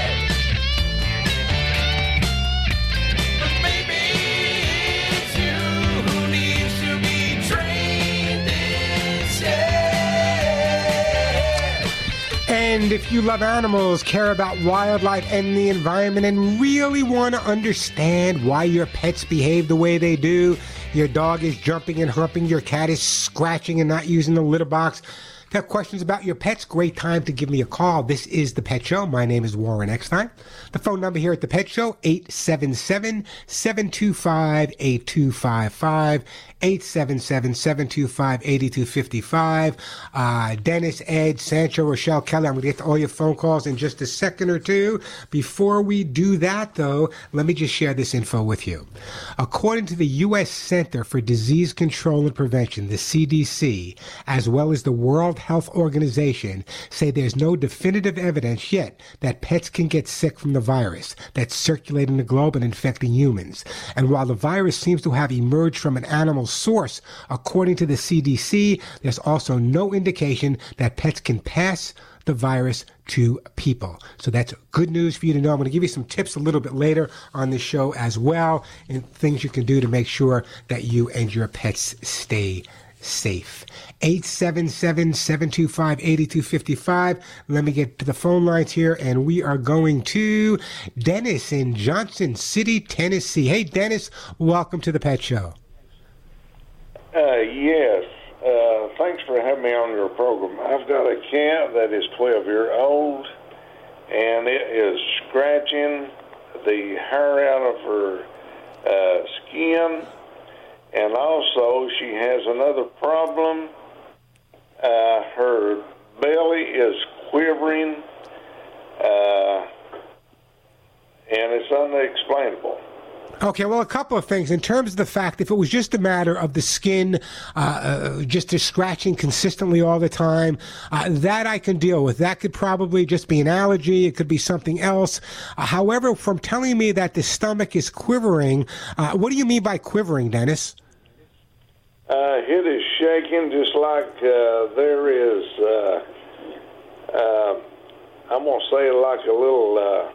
And if you love animals, care about wildlife and the environment, and really want to understand why your pets behave the way they do, your dog is jumping and humping, your cat is scratching and not using the litter box, if you have questions about your pets, great time to give me a call. This is The Pet Show. My name is Warren Eckstein. The phone number here at The Pet Show, 877-725-8255. 877-725-8255. Dennis, Ed, Sancho, Rochelle, Kelly. I'm going to get to all your phone calls in just a second or two. Before we do that, though, let me just share this info with you. According to the U.S. Center for Disease Control and Prevention, the CDC, as well as the World Health Organization, say there's no definitive evidence yet that pets can get sick from the virus that's circulating the globe and infecting humans. And while the virus seems to have emerged from an animal source, according to the CDC, there's also no indication that pets can pass the virus to people. So that's good news for you to know. I'm going to give you some tips a little bit later on the show as well, and things you can do to make sure that you and your pets stay safe. 877-725-8255. Let me get to the phone lines here, and we are going to Dennis in Johnson City, Tennessee. Hey, Dennis, welcome to The Pet Show. Yes. Thanks for having me on your program. I've got a cat that is 12-year-old, and it is scratching the hair out of her skin. And also, she has another problem. Her belly is quivering, and it's unexplainable. Okay, well, a couple of things. In terms of the fact, if it was just a matter of the skin, just scratching consistently all the time, that I can deal with. That could probably just be an allergy. It could be something else. However, from telling me that the stomach is quivering, what do you mean by quivering, Dennis? It is shaking just like there is, I'm going to say like a little...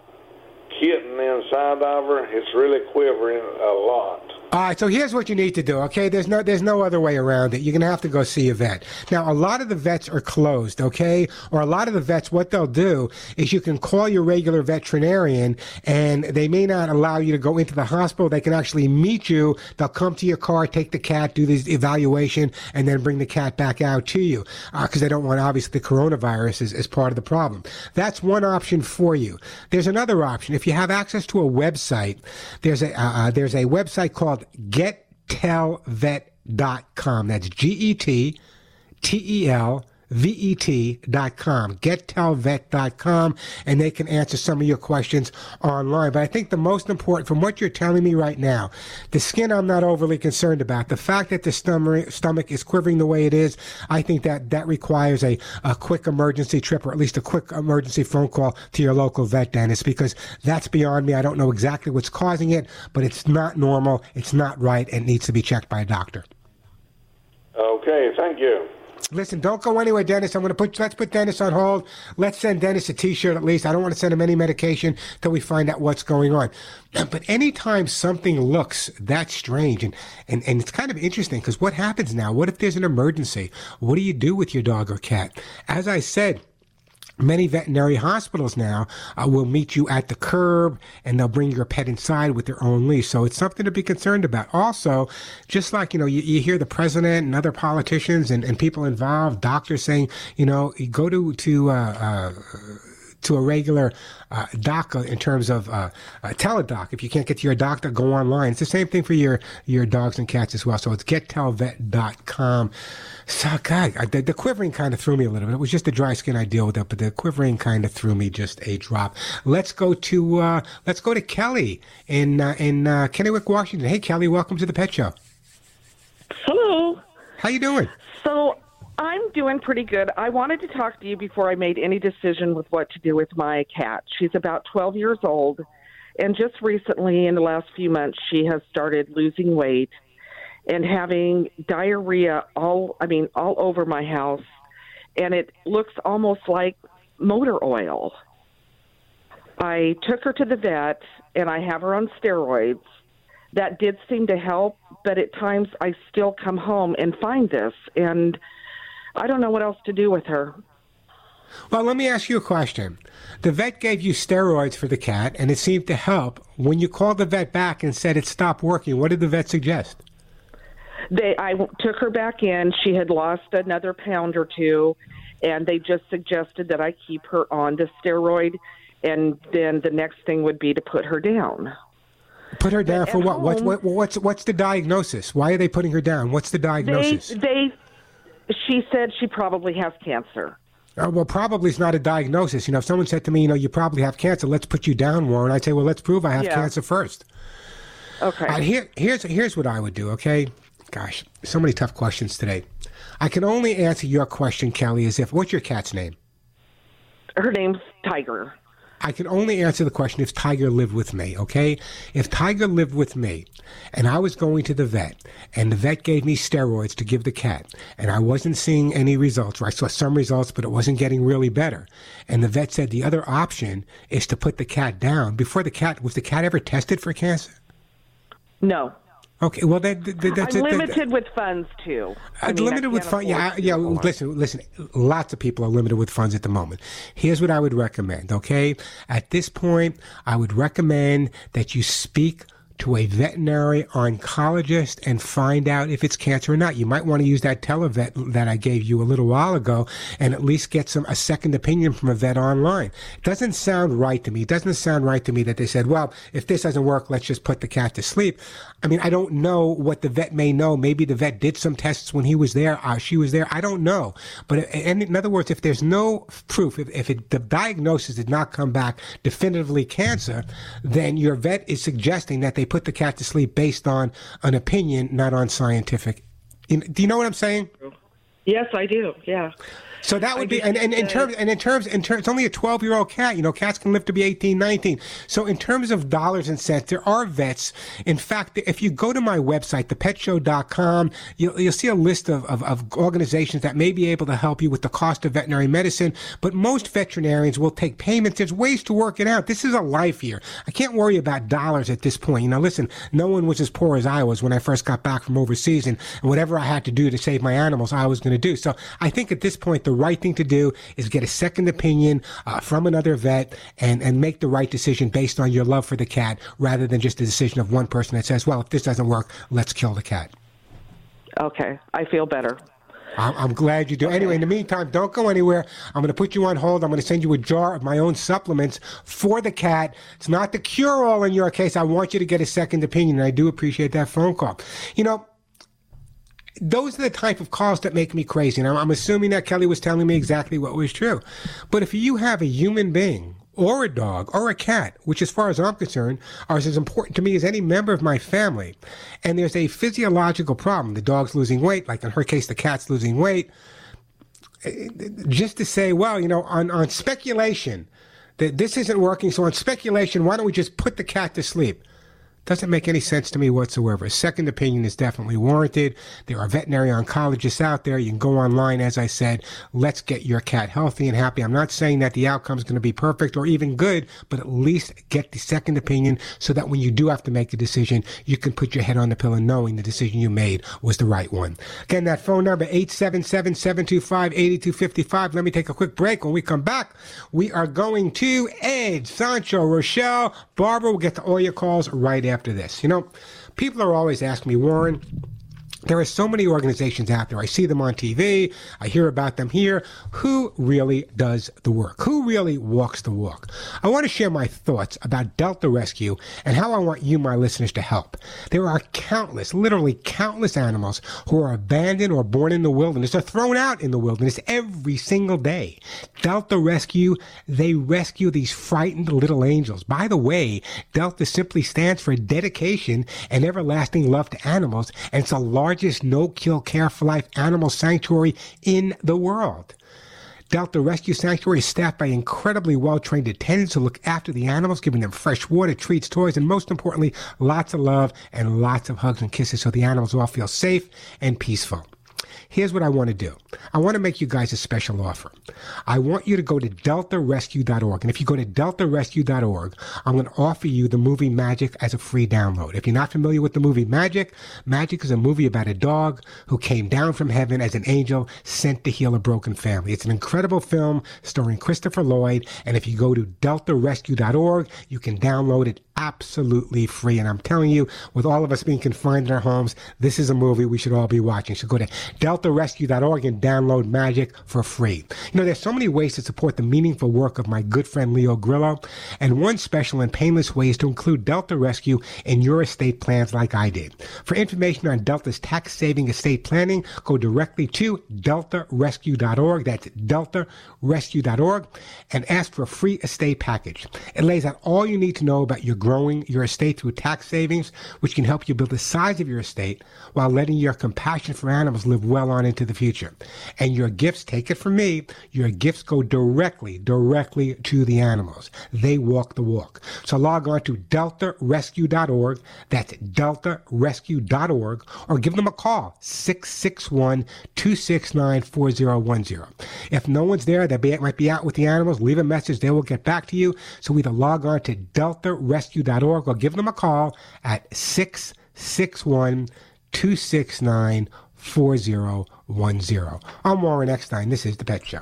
kitten inside of her. It's really quivering a lot. All right, so here's what you need to do, okay? There's no other way around it. You're going to have to go see a vet. Now, a lot of the vets are closed, okay? Or a lot of the vets, what they'll do is you can call your regular veterinarian, and they may not allow you to go into the hospital. They can actually meet you. They'll come to your car, take the cat, do the evaluation, and then bring the cat back out to you because they don't want, obviously, the coronavirus is part of the problem. That's one option for you. There's another option. If you have access to a website, there's a website called GetTelVet.com. That's GetTelVet.com, GetTelVet.com, and they can answer some of your questions online. But I think the most important, from what you're telling me right now, the skin I'm not overly concerned about. The fact that the stomach is quivering the way it is, I think that requires a quick emergency trip, or at least a quick emergency phone call to your local vet, Dennis, because that's beyond me. I don't know exactly what's causing it, but it's not normal, it's not right, and it needs to be checked by a doctor. Okay, thank you. Listen, don't go anywhere, Dennis. I'm going to let's put Dennis on hold. Let's send Dennis a T-shirt at least. I don't want to send him any medication till we find out what's going on. But anytime something looks that strange, and it's kind of interesting because what happens now? What if there's an emergency? What do you do with your dog or cat? As I said, many veterinary hospitals now will meet you at the curb, and they'll bring your pet inside with their own leash. So it's something to be concerned about. Also, just like, you know, you hear the president and other politicians and people involved, doctors saying, you know, go to a regular doc in terms of teledoc. If you can't get to your doctor, go online. It's the same thing for your dogs and cats as well. So it's GetTelVet.com. So, God, the quivering kind of threw me a little bit. It was just the dry skin I deal with that, but the quivering kind of threw me just a drop. Let's go to Kelly in Kennewick, Washington. Hey, Kelly, welcome to the Pet Show. Hello. How you doing? So, I'm doing pretty good. I wanted to talk to you before I made any decision with what to do with my cat. She's about 12 years old, and just recently, in the last few months, she has started losing weight and having diarrhea all over my house, and it looks almost like motor oil. I took her to the vet, and I have her on steroids. That did seem to help, but at times I still come home and find this, and I don't know what else to do with her. Well, let me ask you a question. The vet gave you steroids for the cat, and it seemed to help. When you called the vet back and said it stopped working, what did the vet suggest? I took her back in. She had lost another pound or two, and they just suggested that I keep her on the steroid, and then the next thing would be to put her down. Put her down for what? What's the diagnosis? Why are they putting her down? What's the diagnosis? She said she probably has cancer. Well, probably is not a diagnosis. You know, if someone said to me, you know, you probably have cancer, let's put you down, Warren, I'd say, well, let's prove I have cancer first. Okay. Here's what I would do, okay? Gosh, so many tough questions today. I can only answer your question, Kelly, as if, what's your cat's name? Her name's Tiger. I can only answer the question if Tiger lived with me, okay? If Tiger lived with me and I was going to the vet and the vet gave me steroids to give the cat and I wasn't seeing any results, or I saw some results but it wasn't getting really better, and the vet said the other option is to put the cat down, was the cat ever tested for cancer? No. Okay, well, that's I'm limited with funds, too. Limited with funds, yeah. Listen, lots of people are limited with funds at the moment. Here's what I would recommend, okay? At this point, I would recommend that you speak to a veterinary oncologist and find out if it's cancer or not. You might want to use that TeleVet that I gave you a little while ago and at least get a second opinion from a vet online. It doesn't sound right to me. It doesn't sound right to me that they said, well, if this doesn't work, let's just put the cat to sleep. I mean, I don't know what the vet may know. Maybe the vet did some tests when he was there, she was there. I don't know. But in other words, if there's no proof, if the diagnosis did not come back definitively cancer, then your vet is suggesting that they put the cat to sleep based on an opinion, not on scientific. Do you know what I'm saying? Yes, I do. Yeah. So that would be, in terms, it's only a 12-year-old cat. You know, cats can live to be 18, 19. So in terms of dollars and cents, there are vets. In fact, if you go to my website, thepetshow.com, you'll see a list of organizations that may be able to help you with the cost of veterinary medicine. But most veterinarians will take payments. There's ways to work it out. This is a life here. I can't worry about dollars at this point. You know, listen, no one was as poor as I was when I first got back from overseas, and whatever I had to do to save my animals, I was going to do. So I think at this point, the right thing to do is get a second opinion from another vet and make the right decision based on your love for the cat rather than just the decision of one person that says, well, if this doesn't work, let's kill the cat. Okay. I feel better. I'm glad you do. Okay. Anyway, in the meantime, don't go anywhere. I'm going to put you on hold. I'm going to send you a jar of my own supplements for the cat. It's not the cure-all in your case. I want you to get a second opinion, and I do appreciate that phone call. You know, those are the type of calls that make me crazy. And I'm assuming that Kelly was telling me exactly what was true. But if you have a human being or a dog or a cat, which as far as I'm concerned are as important to me as any member of my family, and there's a physiological problem, the dog's losing weight, like in her case, the cat's losing weight, just to say, well, you know, on speculation, that this isn't working, so on speculation, why don't we just put the cat to sleep? Doesn't make any sense to me whatsoever. A second opinion is definitely warranted. There are veterinary oncologists out there. You can go online, as I said. Let's get your cat healthy and happy. I'm not saying that the outcome is going to be perfect or even good, but at least get the second opinion so that when you do have to make the decision, you can put your head on the pillow knowing the decision you made was the right one. Again, that phone number, 877-725-8255. Let me take a quick break. When we come back, we are going to Ed, Sancho, Rochelle, Barbara. We'll get to all your calls right after this. You know, people are always asking me, Warren, there are so many organizations out there. I see them on TV. I hear about them here. Who really does the work? Who really walks the walk? I want to share my thoughts about Delta Rescue and how I want you, my listeners, to help. There are countless, literally countless animals who are abandoned or born in the wilderness or thrown out in the wilderness every single day. Delta Rescue, they rescue these frightened little angels. By the way, Delta simply stands for dedication and everlasting love to animals, and it's a large no-kill care for life animal sanctuary in the world. Delta Rescue Sanctuary is staffed by incredibly well-trained attendants who look after the animals, giving them fresh water, treats, toys, and most importantly, lots of love and lots of hugs and kisses so the animals all feel safe and peaceful. Here's what I want to do. I want to make you guys a special offer. I want you to go to deltarescue.org. And if you go to deltarescue.org, I'm going to offer you the movie Magic as a free download. If you're not familiar with the movie Magic, Magic is a movie about a dog who came down from heaven as an angel sent to heal a broken family. It's an incredible film starring Christopher Lloyd. And if you go to deltarescue.org, you can download it absolutely free. And I'm telling you, with all of us being confined in our homes, this is a movie we should all be watching. So go to DeltaRescue.org and download Magic for free. You know, there's so many ways to support the meaningful work of my good friend Leo Grillo, and one special and painless way is to include Delta Rescue in your estate plans like I did. For information on Delta's tax-saving estate planning, go directly to DeltaRescue.org. That's DeltaRescue.org, and ask for a free estate package. It lays out all you need to know about your growing your estate through tax savings, which can help you build the size of your estate while letting your compassion for animals live well on into the future. And your gifts, take it from me, your gifts go directly to the animals. They walk the walk. So log on to deltarescue.org. That's deltarescue.org, or give them a call, 661-269-4010. If no one's there, they might be out with the animals. Leave a message. They will get back to you. So either log on to deltarescue.org or give them a call at 661-269-4010. I'm Warren Eckstein. This is The Pet Show.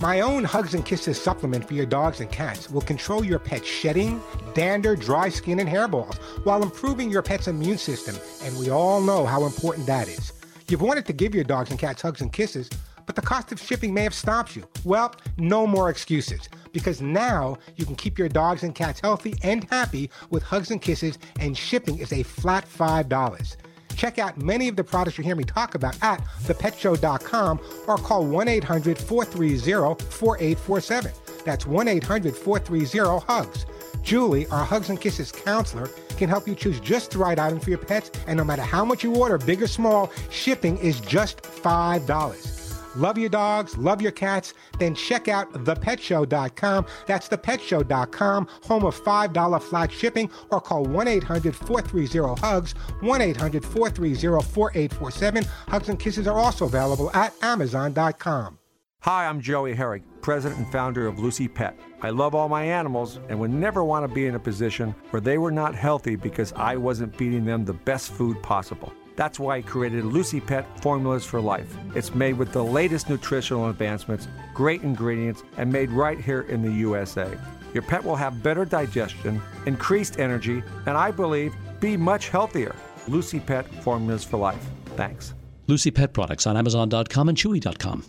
My own Hugs and Kisses supplement for your dogs and cats will control your pet's shedding, dander, dry skin, and hairballs while improving your pet's immune system, and we all know how important that is. You've wanted to give your dogs and cats Hugs and Kisses, but the cost of shipping may have stopped you. Well, no more excuses, because now you can keep your dogs and cats healthy and happy with Hugs and Kisses, and shipping is a flat $5. Check out many of the products you hear me talk about at thepetshow.com or call 1-800-430-4847. That's 1-800-430-HUGS. Julie, our Hugs and Kisses counselor, can help you choose just the right item for your pets, and no matter how much you order, big or small, shipping is just $5. Love your dogs, love your cats, then check out thepetshow.com. That's thepetshow.com, home of $5 flat shipping, or call 1-800-430-HUGS, 1-800-430-4847. Hugs and Kisses are also available at Amazon.com. Hi, I'm Joey Herrig, president and founder of Lucy Pet. I love all my animals and would never want to be in a position where they were not healthy because I wasn't feeding them the best food possible. That's why I created Lucy Pet Formulas for Life. It's made with the latest nutritional advancements, great ingredients, and made right here in the USA. Your pet will have better digestion, increased energy, and I believe be much healthier. Lucy Pet Formulas for Life. Thanks. Lucy Pet products on Amazon.com and Chewy.com.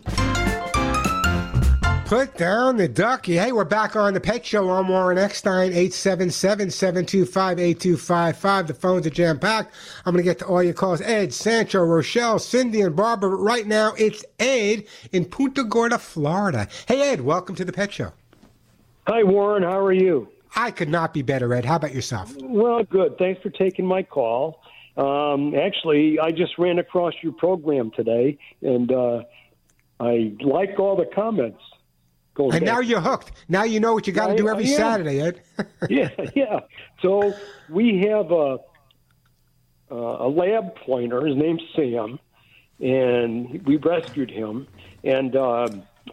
Put down the ducky. Hey, we're back on The Pet Show. I'm Warren Eckstein, 877-725-8255. The phones are jam-packed. I'm going to get to all your calls. Ed, Sancho, Rochelle, Cindy, and Barbara. Right now, it's Ed in Punta Gorda, Florida. Hey, Ed, welcome to The Pet Show. Hi, Warren. How are you? I could not be better, Ed. How about yourself? Well, good. Thanks for taking my call. Actually, I just ran across your program today, and I like all the comments. goes and back. Now you're hooked. Now you know what you got to do every Saturday, Ed. Yeah. So we have a lab pointer. His name's Sam, and we rescued him. And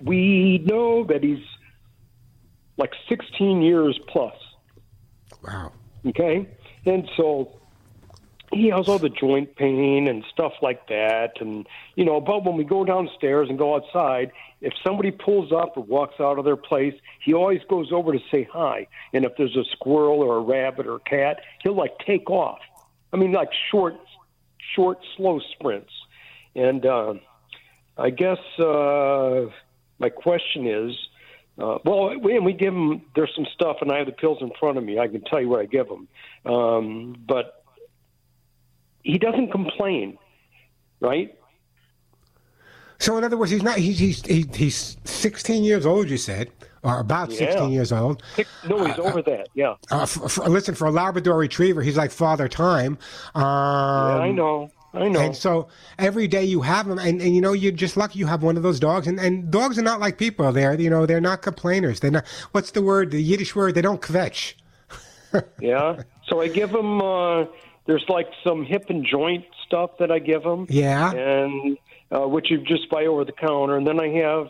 we know that he's like 16 years plus. Wow. Okay? And so he has all the joint pain and stuff like that. And, you know, but when we go downstairs and go outside, if somebody pulls up or walks out of their place, he always goes over to say hi. And if there's a squirrel or a rabbit or a cat, he'll, like, take off. I mean, like short, slow sprints. And I guess my question is, we give them, there's some stuff, and I have the pills in front of me. I can tell you what I give them. But he doesn't complain, right? So, in other words, he's 16 years old, you said, or about 16 years old. No, he's over that, yeah. For a Labrador Retriever, he's like Father Time. I know. And so every day you have them, and you know, you're just lucky you have one of those dogs. And dogs are not like people. They're not complainers. They're not, what's the word, the Yiddish word? They don't kvetch. Yeah. So I give them, there's like some hip and joint stuff that I give them. Yeah. And which you just buy over the counter. And then I have,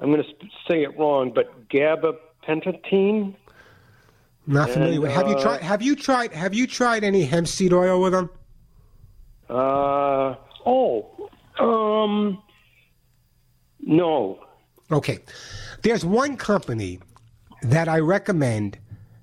I'm going to say it wrong, but gabapentine. Not familiar with. Have you tried any hemp seed oil with them? No. Okay. There's one company that I recommend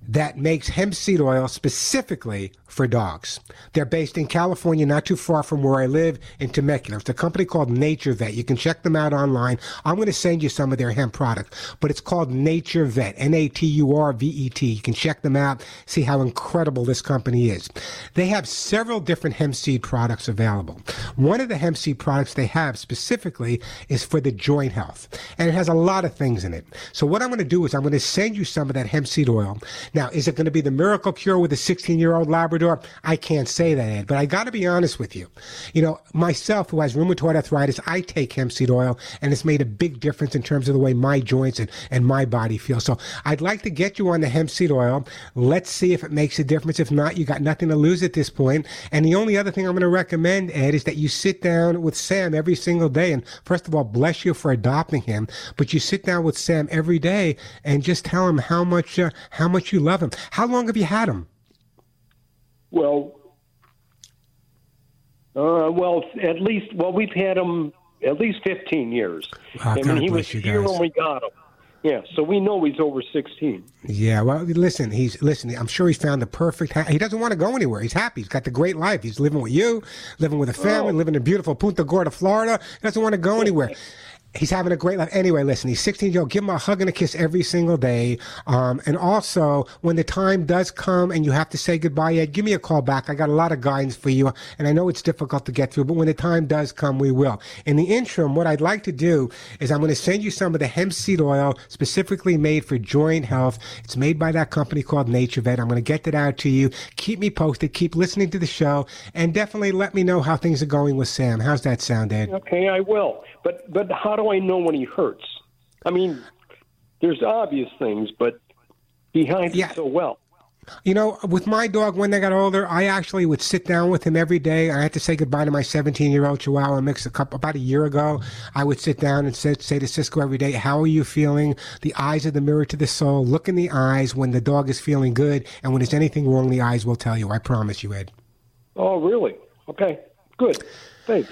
that makes hemp seed oil specifically for dogs. They're based in California, not too far from where I live, in Temecula. It's a company called NatureVet. You can check them out online. I'm going to send you some of their hemp product, but it's called NatureVet, NaturVet. You can check them out, see how incredible this company is. They have several different hemp seed products available. One of the hemp seed products they have specifically is for the joint health, and it has a lot of things in it. So what I'm going to do is I'm going to send you some of that hemp seed oil. Now, is it going to be the miracle cure with a 16-year-old Labrador? I can't say that, Ed, but I got to be honest with you. You know, myself, who has rheumatoid arthritis, I take hemp seed oil, and it's made a big difference in terms of the way my joints and my body feel. So I'd like to get you on the hemp seed oil. Let's see if it makes a difference. If not, you got nothing to lose at this point. And the only other thing I'm going to recommend, Ed, is that you sit down with Sam every single day. And first of all, bless you for adopting him, but you sit down with Sam every day and just tell him how much you love him. How long have you had him? Well, we've had him at least 15 years. Wow, I mean, he was here when we got him. Yeah, so we know he's over 16. Yeah, well, listen, I'm sure he's found the perfect. He doesn't want to go anywhere. He's happy. He's got the great life. He's living with you, living with a family, living in beautiful Punta Gorda, Florida. He doesn't want to go anywhere. He's having a great life. Anyway, listen, he's 16 years old. Give him a hug and a kiss every single day. And also, when the time does come and you have to say goodbye, Ed, give me a call back. I got a lot of guidance for you, and I know it's difficult to get through, but when the time does come, we will. In the interim, what I'd like to do is I'm going to send you some of the hemp seed oil specifically made for joint health. It's made by that company called NatureVet. I'm going to get that out to you. Keep me posted. Keep listening to the show, and definitely let me know how things are going with Sam. How's that sound, Ed? Okay, I will. But how do I know when he hurts? I mean, there's obvious things, but he hides it so well. You know, with my dog, when they got older, I actually would sit down with him every day. I had to say goodbye to my 17-year-old Chihuahua mix about a year ago. I would sit down and say to Cisco every day, how are you feeling? The eyes are the mirror to the soul. Look in the eyes when the dog is feeling good, and when there's anything wrong, the eyes will tell you. I promise you, Ed. Oh, really? Okay. Good. Thanks.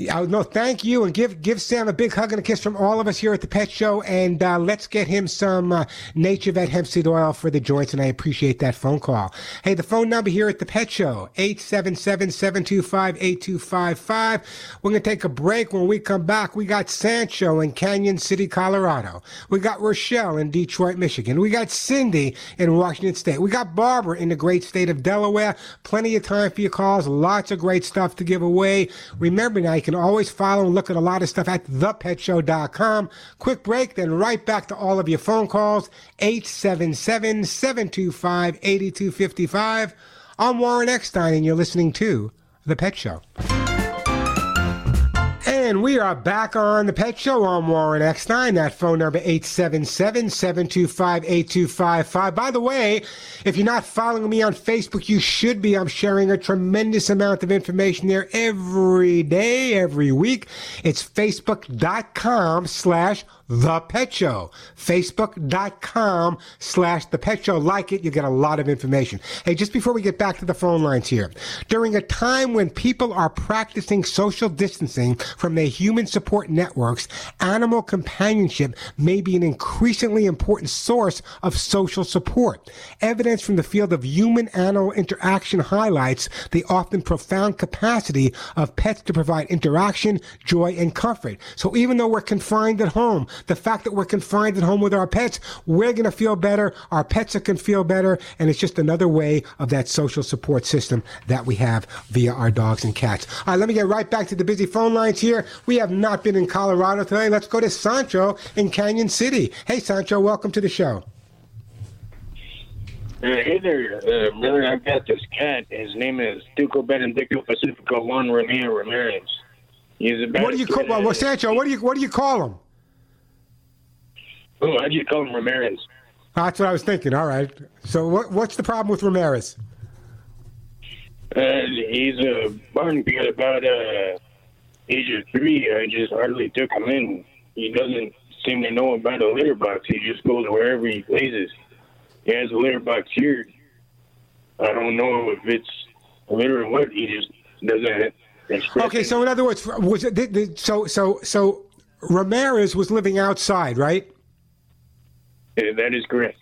No, thank you, and give Sam a big hug and a kiss from all of us here at The Pet Show, and let's get him some NatureVet hemp seed oil for the joints, and I appreciate that phone call. Hey, the phone number here at The Pet Show, 877-725-8255. We're going to take a break. When we come back, we got Sancho in Canyon City, Colorado. We got Rochelle in Detroit, Michigan. We got Cindy in Washington State. We got Barbara in the great state of Delaware. Plenty of time for your calls, lots of great stuff to give away. Remember now, you can always follow and look at a lot of stuff at thepetshow.com. Quick break, then right back to all of your phone calls, 877-725-8255. I'm Warren Eckstein, and you're listening to The Pet Show. And we are back on The Pet Show. I'm Warren Eckstein. That phone number, 877-725-8255. By the way, if you're not following me on Facebook, you should be. I'm sharing a tremendous amount of information there every day, every week. It's facebook.com/ThePetShow. Facebook.com/ThePetShow. Like it. You get a lot of information. Hey, just before we get back to the phone lines here, during a time when people are practicing social distancing from their human support networks, animal companionship may be an increasingly important source of social support. Evidence from the field of human-animal interaction highlights the often profound capacity of pets to provide interaction, joy, and comfort. So even though we're confined at home, the fact that we're confined at home with our pets, we're going to feel better. Our pets are going to feel better. And it's just another way of that social support system that we have via our dogs and cats. All right, let me get right back to the busy phone lines here. We have not been in Colorado today. Let's go to Sancho in Canyon City. Hey, Sancho, welcome to the show. Hey there, Miller. I've got this cat. His name is Duco Benedicto Pacifico Juan Romero Ramirez. He's about what do you call? Well, Sancho, what do you call him? Oh, how'd you call him Ramirez? That's what I was thinking. All right. So what's the problem with Ramirez? He's a barn cat about age of 3. I just hardly took him in. He doesn't seem to know about a litter box. He just goes wherever he pleases. He has a litter box here. I don't know if it's a litter or what. He just doesn't express. Okay, so in other words, was it, so Ramirez was living outside, right? Yeah, that is correct.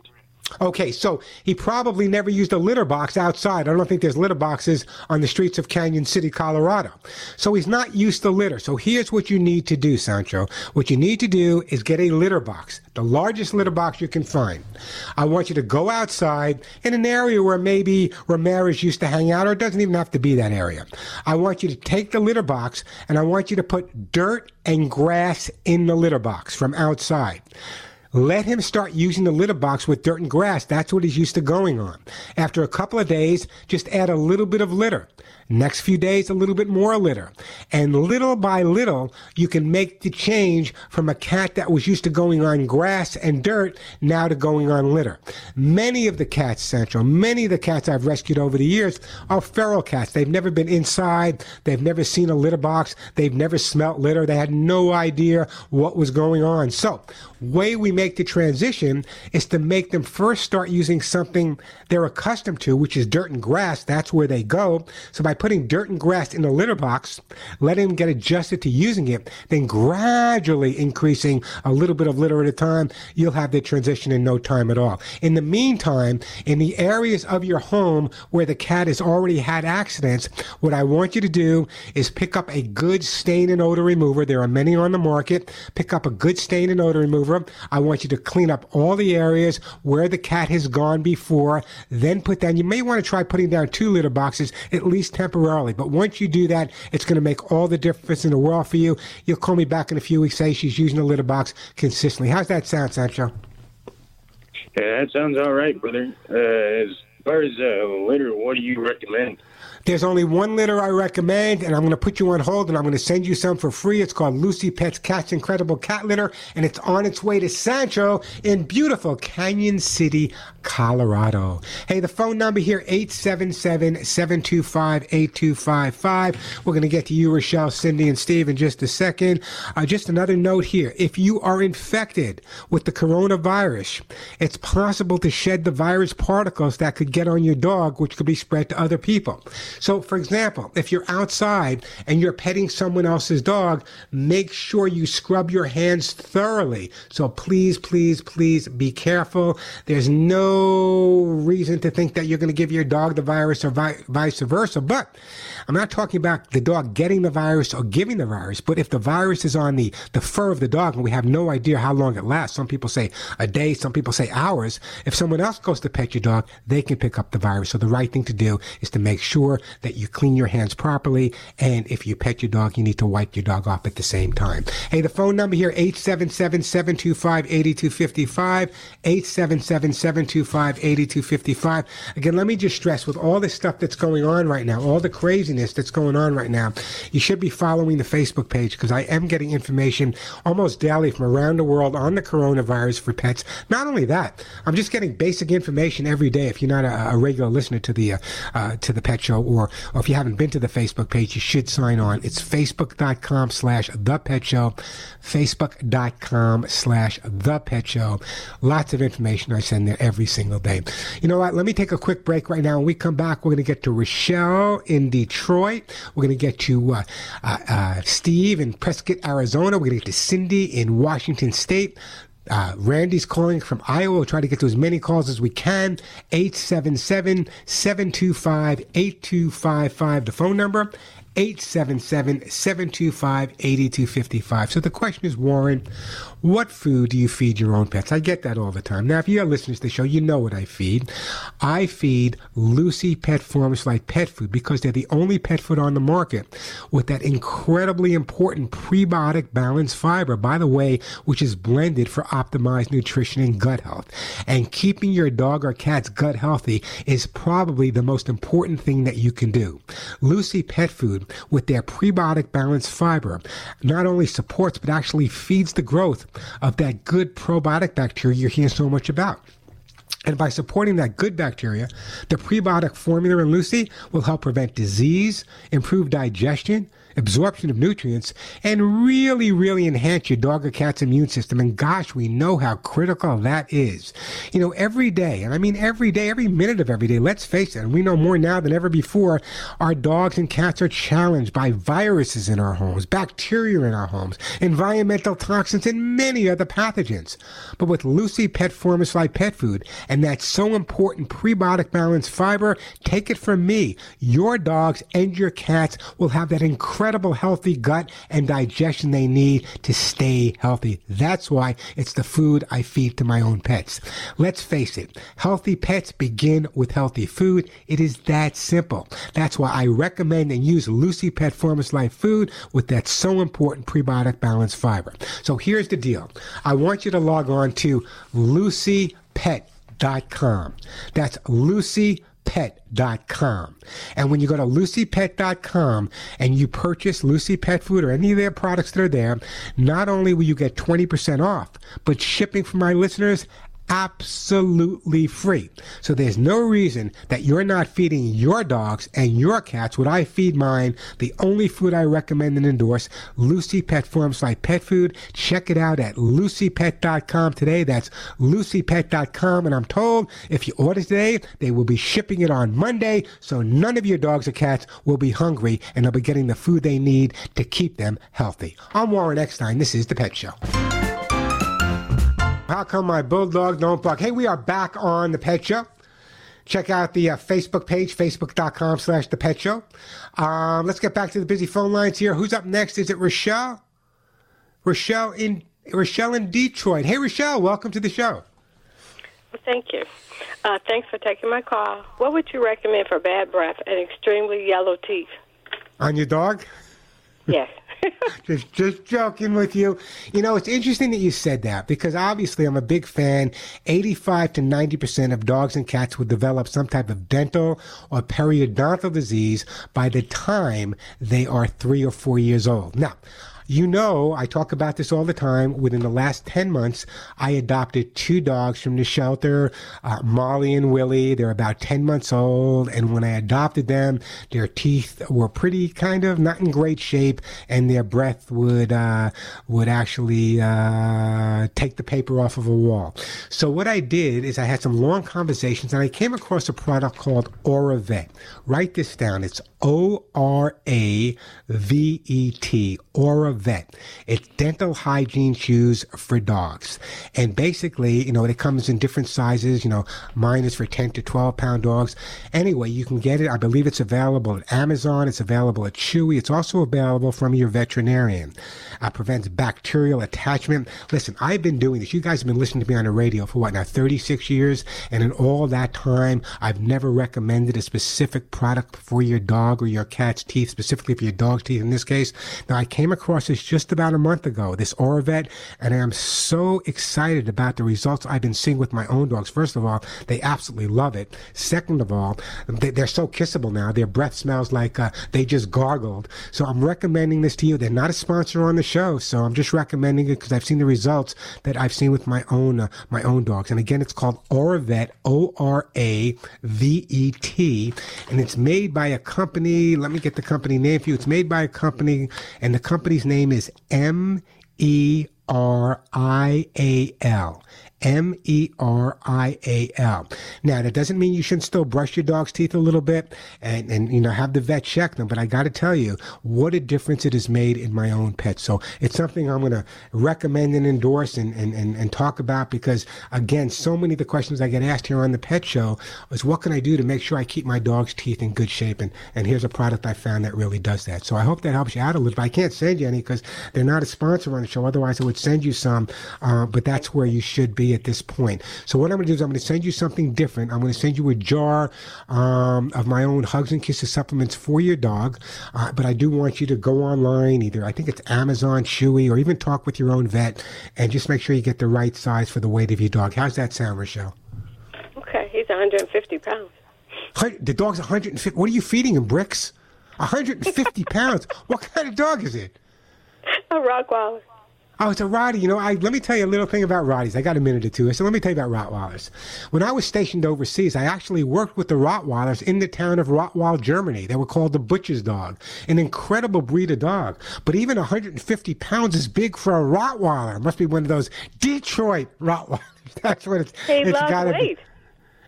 Okay, so he probably never used a litter box outside. I don't think there's litter boxes on the streets of Canyon City, Colorado. So he's not used to litter. So here's what you need to do, Sancho. What you need to do is get a litter box, the largest litter box you can find. I want you to go outside in an area where maybe Ramirez used to hang out, or it doesn't even have to be that area. I want you to take the litter box, and I want you to put dirt and grass in the litter box from outside. Let him start using the litter box with dirt and grass. That's what he's used to going on. After a couple of days, just add a little bit of litter. Next few days, a little bit more litter. And little by little, you can make the change from a cat that was used to going on grass and dirt now to going on litter. Many of the cats, Sancho, many of the cats I've rescued over the years are feral cats. They've never been inside. They've never seen a litter box. They've never smelt litter. They had no idea what was going on. So, way we make the transition is to make them first start using something they're accustomed to, which is dirt and grass. That's where they go. So by putting dirt and grass in the litter box, letting them get adjusted to using it, then gradually increasing a little bit of litter at a time, you'll have the transition in no time at all. In the meantime, in the areas of your home where the cat has already had accidents, what I want you to do is pick up a good stain and odor remover. There are many on the market. Pick up a good stain and odor remover. I want you to clean up all the areas where the cat has gone before, then put down, you may want to try putting down 2 litter boxes, at least temporarily. But once you do that, it's going to make all the difference in the world for you. You'll call me back in a few weeks, say she's using the litter box consistently. How's that sound, Sancho? Yeah, that sounds all right, brother. As far as litter, what do you recommend? There's only one litter I recommend, and I'm going to put you on hold, and I'm going to send you some for free. It's called Lucy Pet's Cat's Incredible Cat Litter, and it's on its way to Sancho in beautiful Canyon City, Colorado. Hey, the phone number here, 877-725-8255. We're going to get to you, Rochelle, Cindy, and Steve in just a second. Just another note here. If you are infected with the coronavirus, it's possible to shed the virus particles that could get on your dog, which could be spread to other people. So, for example, if you're outside and you're petting someone else's dog, make sure you scrub your hands thoroughly. So please, please, please be careful. There's no reason to think that you're going to give your dog the virus or vice versa. But I'm not talking about the dog getting the virus or giving the virus. But if the virus is on the fur of the dog, and we have no idea how long it lasts, some people say a day, some people say hours. If someone else goes to pet your dog, they can pick up the virus. So the right thing to do is to make sure that you clean your hands properly. And if you pet your dog, you need to wipe your dog off at the same time. Hey, the phone number here, 877-725-8255, 877-725-8255. Again, let me just stress, with all this stuff that's going on right now, all the craziness that's going on right now, you should be following the Facebook page, because I am getting information almost daily from around the world on the coronavirus for pets. Not only that, I'm just getting basic information every day. If you're not a regular listener to the Pet Show, or if you haven't been to the Facebook page, you should sign on. It's facebook.com/ThePetShow, facebook.com/ThePetShow. Lots of information I send there every single day. You know what? Let me take a quick break right now. When we come back, we're going to get to Rochelle in Detroit. We're going to get to Steve in Prescott, Arizona. We're going to get to Cindy in Washington State. Randy's calling from Iowa. We'll try to get to as many calls as we can. 877-725-8255. The phone number, 877-725-8255. So the question is, Warren, what food do you feed your own pets? I get that all the time. Now, if you're listening to the show, you know what I feed. I feed Lucy Pet Formulas like pet food, because they're the only pet food on the market with that incredibly important prebiotic balanced fiber, by the way, which is blended for optimized nutrition and gut health. And keeping your dog or cat's gut healthy is probably the most important thing that you can do. Lucy Pet Food, with their prebiotic balanced fiber, not only supports but actually feeds the growth of that good probiotic bacteria you're hearing so much about. And by supporting that good bacteria, the prebiotic formula in Lucy will help prevent disease, improve digestion, absorption of nutrients, and really, really enhance your dog or cat's immune system. And gosh, we know how critical that is. You know, every day, and I mean every day, every minute of every day, let's face it, and we know more now than ever before, our dogs and cats are challenged by viruses in our homes, bacteria in our homes, environmental toxins, and many other pathogens. But with Lucy Pet Formulas like pet food and that so important prebiotic balanced fiber, take it from me, your dogs and your cats will have that incredible healthy gut and digestion they need to stay healthy. That's why it's the food I feed to my own pets. Let's face it, healthy pets begin with healthy food. It is that simple. That's why I recommend and use Lucy Pet Formulas Life Food with that so important prebiotic balanced fiber. So here's the deal. I want you to log on to LucyPet.com. That's LucyPet.com. And when you go to LucyPet.com and you purchase Lucy Pet Food or any of their products that are there, not only will you get 20% off, but shipping for my listeners, absolutely free. So there's no reason that you're not feeding your dogs and your cats what I feed mine, the only food I recommend and endorse, Lucy Pet Formulas like pet food. Check it out at LucyPet.com today. That's LucyPet.com. And I'm told if you order today, they will be shipping it on Monday. So none of your dogs or cats will be hungry, and they'll be getting the food they need to keep them healthy. I'm Warren Eckstein. This is The Pet Show. How come my bulldog don't bark? Hey, we are back on The Pet Show. Check out the Facebook page, facebook.com/ThePetShow. Let's get back to the busy phone lines here. Who's up next? Is it Rochelle? Rochelle in Detroit. Hey, Rochelle, welcome to the show. Thank you. Thanks for taking my call. What would you recommend for bad breath and extremely yellow teeth? On your dog? Yes. Just joking with you. You know, it's interesting that you said that, because obviously I'm a big fan. 85 to 90% of dogs and cats will develop some type of dental or periodontal disease by the time they are 3 or 4 years old. Now, you know, I talk about this all the time. Within the last 10 months, I adopted 2 dogs from the shelter, Molly and Willie. They're about 10 months old. And when I adopted them, their teeth were pretty kind of not in great shape. And their breath would actually take the paper off of a wall. So what I did is I had some long conversations, and I came across a product called OraVet. Write this down. It's OraVet, OraVet. NatureVet. It's dental hygiene shoes for dogs. And basically, you know, it comes in different sizes. You know, mine is for 10 to 12 pound dogs. Anyway, you can get it. I believe it's available at Amazon. It's available at Chewy. It's also available from your veterinarian. Prevents bacterial attachment. Listen, I've been doing this. You guys have been listening to me on the radio for what now, 36 years. And in all that time, I've never recommended a specific product for your dog or your cat's teeth, specifically for your dog's teeth in this case. Now, I came across this just about a month ago, this OraVet, and I am so excited about the results I've been seeing with my own dogs. First of all, they absolutely love it. Second of all, they're so kissable now. Their breath smells like they just gargled. So I'm recommending this to you. They're not a sponsor on the show, so I'm just recommending it because I've seen the results that I've seen with my own dogs. And again, it's called OraVet, OraVet, and it's made by a company. Let me get the company name for you. It's made by a company, and the company's name is Merial. Merial. Now, that doesn't mean you shouldn't still brush your dog's teeth a little bit and you know, have the vet check them. But I got to tell you what a difference it has made in my own pets. So it's something I'm going to recommend and endorse and talk about because, again, so many of the questions I get asked here on the Pet Show is what can I do to make sure I keep my dog's teeth in good shape? And here's a product I found that really does that. So I hope that helps you out a little bit. I can't send you any because they're not a sponsor on the show. Otherwise, I would send you some, but that's where you should be at this point. So what I'm going to do is I'm going to send you something different. I'm going to send you a jar of my own Hugs and Kisses supplements for your dog, but I do want you to go online, either I think it's Amazon, Chewy, or even talk with your own vet and just make sure you get the right size for the weight of your dog. How's that sound, Rochelle? Okay, he's 150 pounds. The dog's 150. What are you feeding him, bricks? 150 pounds. What kind of dog is it? A Rottweiler. Oh, it's a Rottie. You know, let me tell you a little thing about Rotties. I got a minute or two. So let me tell you about Rottweilers. When I was stationed overseas, I actually worked with the Rottweilers in the town of Rottweil, Germany. They were called the butcher's dog, an incredible breed of dog. But even 150 pounds is big for a Rottweiler. It must be one of those Detroit Rottweilers. That's what it's got to be.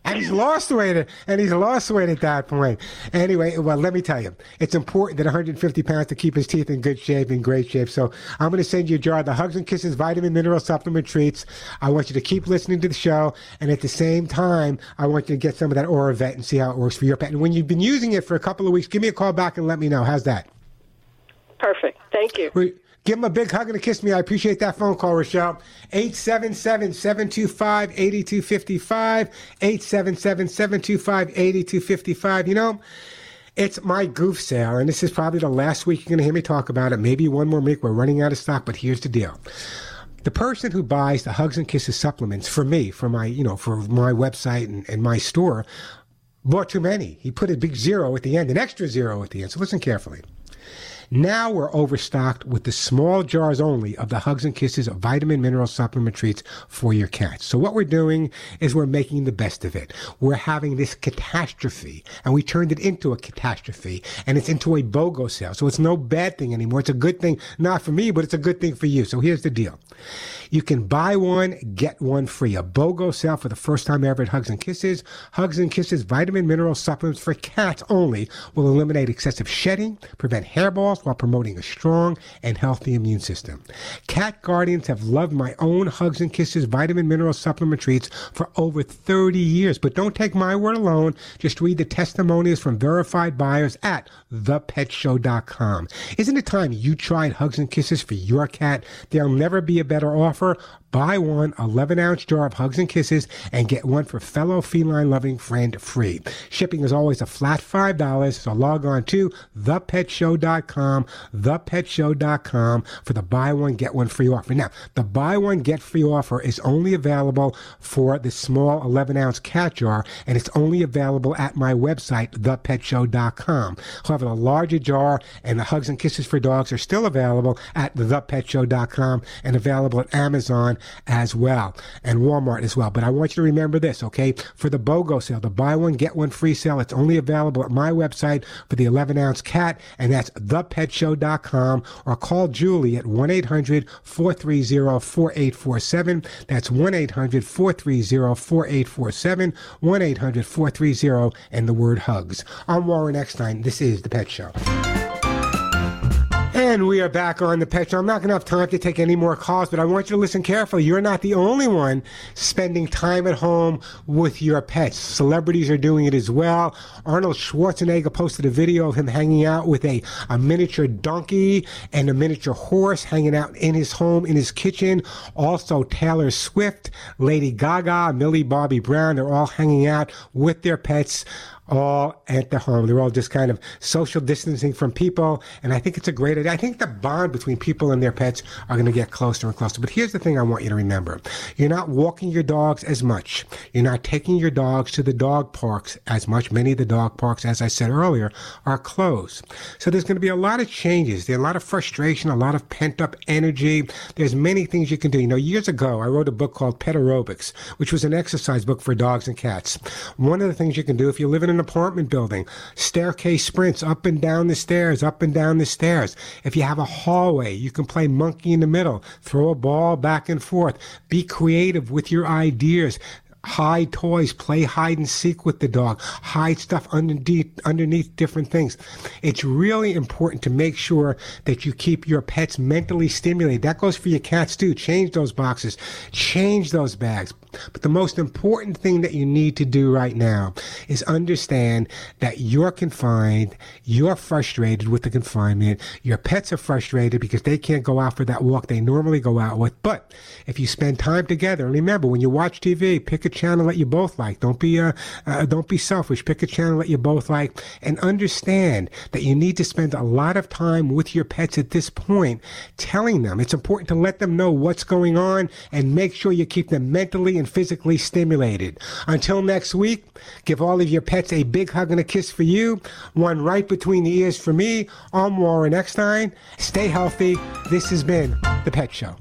And he's lost weight, at that point. Anyway, well, let me tell you, it's important that 150 pounds to keep his teeth in good shape, in great shape. So I'm going to send you a jar of the Hugs and Kisses Vitamin Mineral Supplement Treats. I want you to keep listening to the show, and at the same time, I want you to get some of that OraVet and see how it works for your pet. And when you've been using it for a couple of weeks, give me a call back and let me know. How's that? Perfect. Thank you. Give him a big hug and a kiss me. I appreciate that phone call, Rochelle. 877-725-8255. 877-725-8255. You know, it's my goof sale, and this is probably the last week you're going to hear me talk about it. Maybe one more week. We're running out of stock, but here's the deal. The person who buys the Hugs and Kisses supplements for me, for my website and my store, bought too many. He put a big zero at the end, an extra zero at the end. So listen carefully. Now we're overstocked with the small jars only of the Hugs and Kisses Vitamin Mineral Supplement Treats for your cats. So what we're doing is we're making the best of it. We're having this catastrophe, and we turned it into a catastrophe, and it's into a BOGO sale. So it's no bad thing anymore. It's a good thing, not for me, but it's a good thing for you. So here's the deal. You can buy one, get one free. A BOGO sale for the first time ever at Hugs and Kisses. Hugs and Kisses Vitamin Mineral Supplements for cats only will eliminate excessive shedding, prevent hairballs, while promoting a strong and healthy immune system. Cat guardians have loved my own Hugs and Kisses Vitamin Mineral Supplement Treats for over 30 years. But don't take my word alone. Just read the testimonials from verified buyers at ThePetShow.com. Isn't it time you tried Hugs and Kisses for your cat? There'll never be a better offer. Buy one 11-ounce jar of Hugs and Kisses and get one for fellow feline-loving friend free. Shipping is always a flat $5, so log on to thepetshow.com, thepetshow.com for the buy one, get one free offer. Now, the buy one, get free offer is only available for the small 11-ounce cat jar, and it's only available at my website, thepetshow.com. However, the larger jar and the Hugs and Kisses for dogs are still available at thepetshow.com and available at Amazon as well, and Walmart as well. But I want you to remember this, okay? For the BOGO sale, the buy one, get one free sale, it's only available at my website for the 11-ounce cat, and that's thepetshow.com, or call Julie at 1-800-430-4847. That's 1-800-430-4847, 1-800-430, and the word hugs. I'm Warren Eckstein. This is The Pet Show. And we are back on the Pet Show. I'm not going to have time to take any more calls, but I want you to listen carefully. You're not the only one spending time at home with your pets. Celebrities are doing it as well. Arnold Schwarzenegger posted a video of him hanging out with a miniature donkey and a miniature horse, hanging out in his home, in his kitchen. Also, Taylor Swift, Lady Gaga, Millie Bobby Brown, they're all hanging out with their pets, all at the home. They're all just kind of social distancing from people, and I think it's a great idea. I think the bond between people and their pets are going to get closer and closer. But here's the thing I want you to remember. You're not walking your dogs as much. You're not taking your dogs to the dog parks as much. Many of the dog parks, as I said earlier, are closed. So there's going to be a lot of changes. There's a lot of frustration, a lot of pent-up energy. There's many things you can do. You know, years ago, I wrote a book called Pet Aerobics, which was an exercise book for dogs and cats. One of the things you can do if you live in an apartment building, staircase sprints up and down the stairs, up and down the stairs. If you have a hallway, you can play monkey in the middle, throw a ball back and forth, be creative with your ideas. Hide toys, play hide and seek with the dog, hide stuff underneath different things. It's really important to make sure that you keep your pets mentally stimulated. That goes for your cats too. Change those boxes, change those bags. But the most important thing that you need to do right now is understand that you're confined, you're frustrated with the confinement, your pets are frustrated because they can't go out for that walk they normally go out with. But if you spend time together, and remember, when you watch TV, pick a channel that you both like. Don't be selfish. Pick a channel that you both like, and understand that you need to spend a lot of time with your pets at this point, telling them. It's important to let them know what's going on and make sure you keep them mentally and physically stimulated. Until next week, give all of your pets a big hug and a kiss for you, one right between the ears for me. I'm Warren Eckstein. Stay healthy. This has been The Pet Show.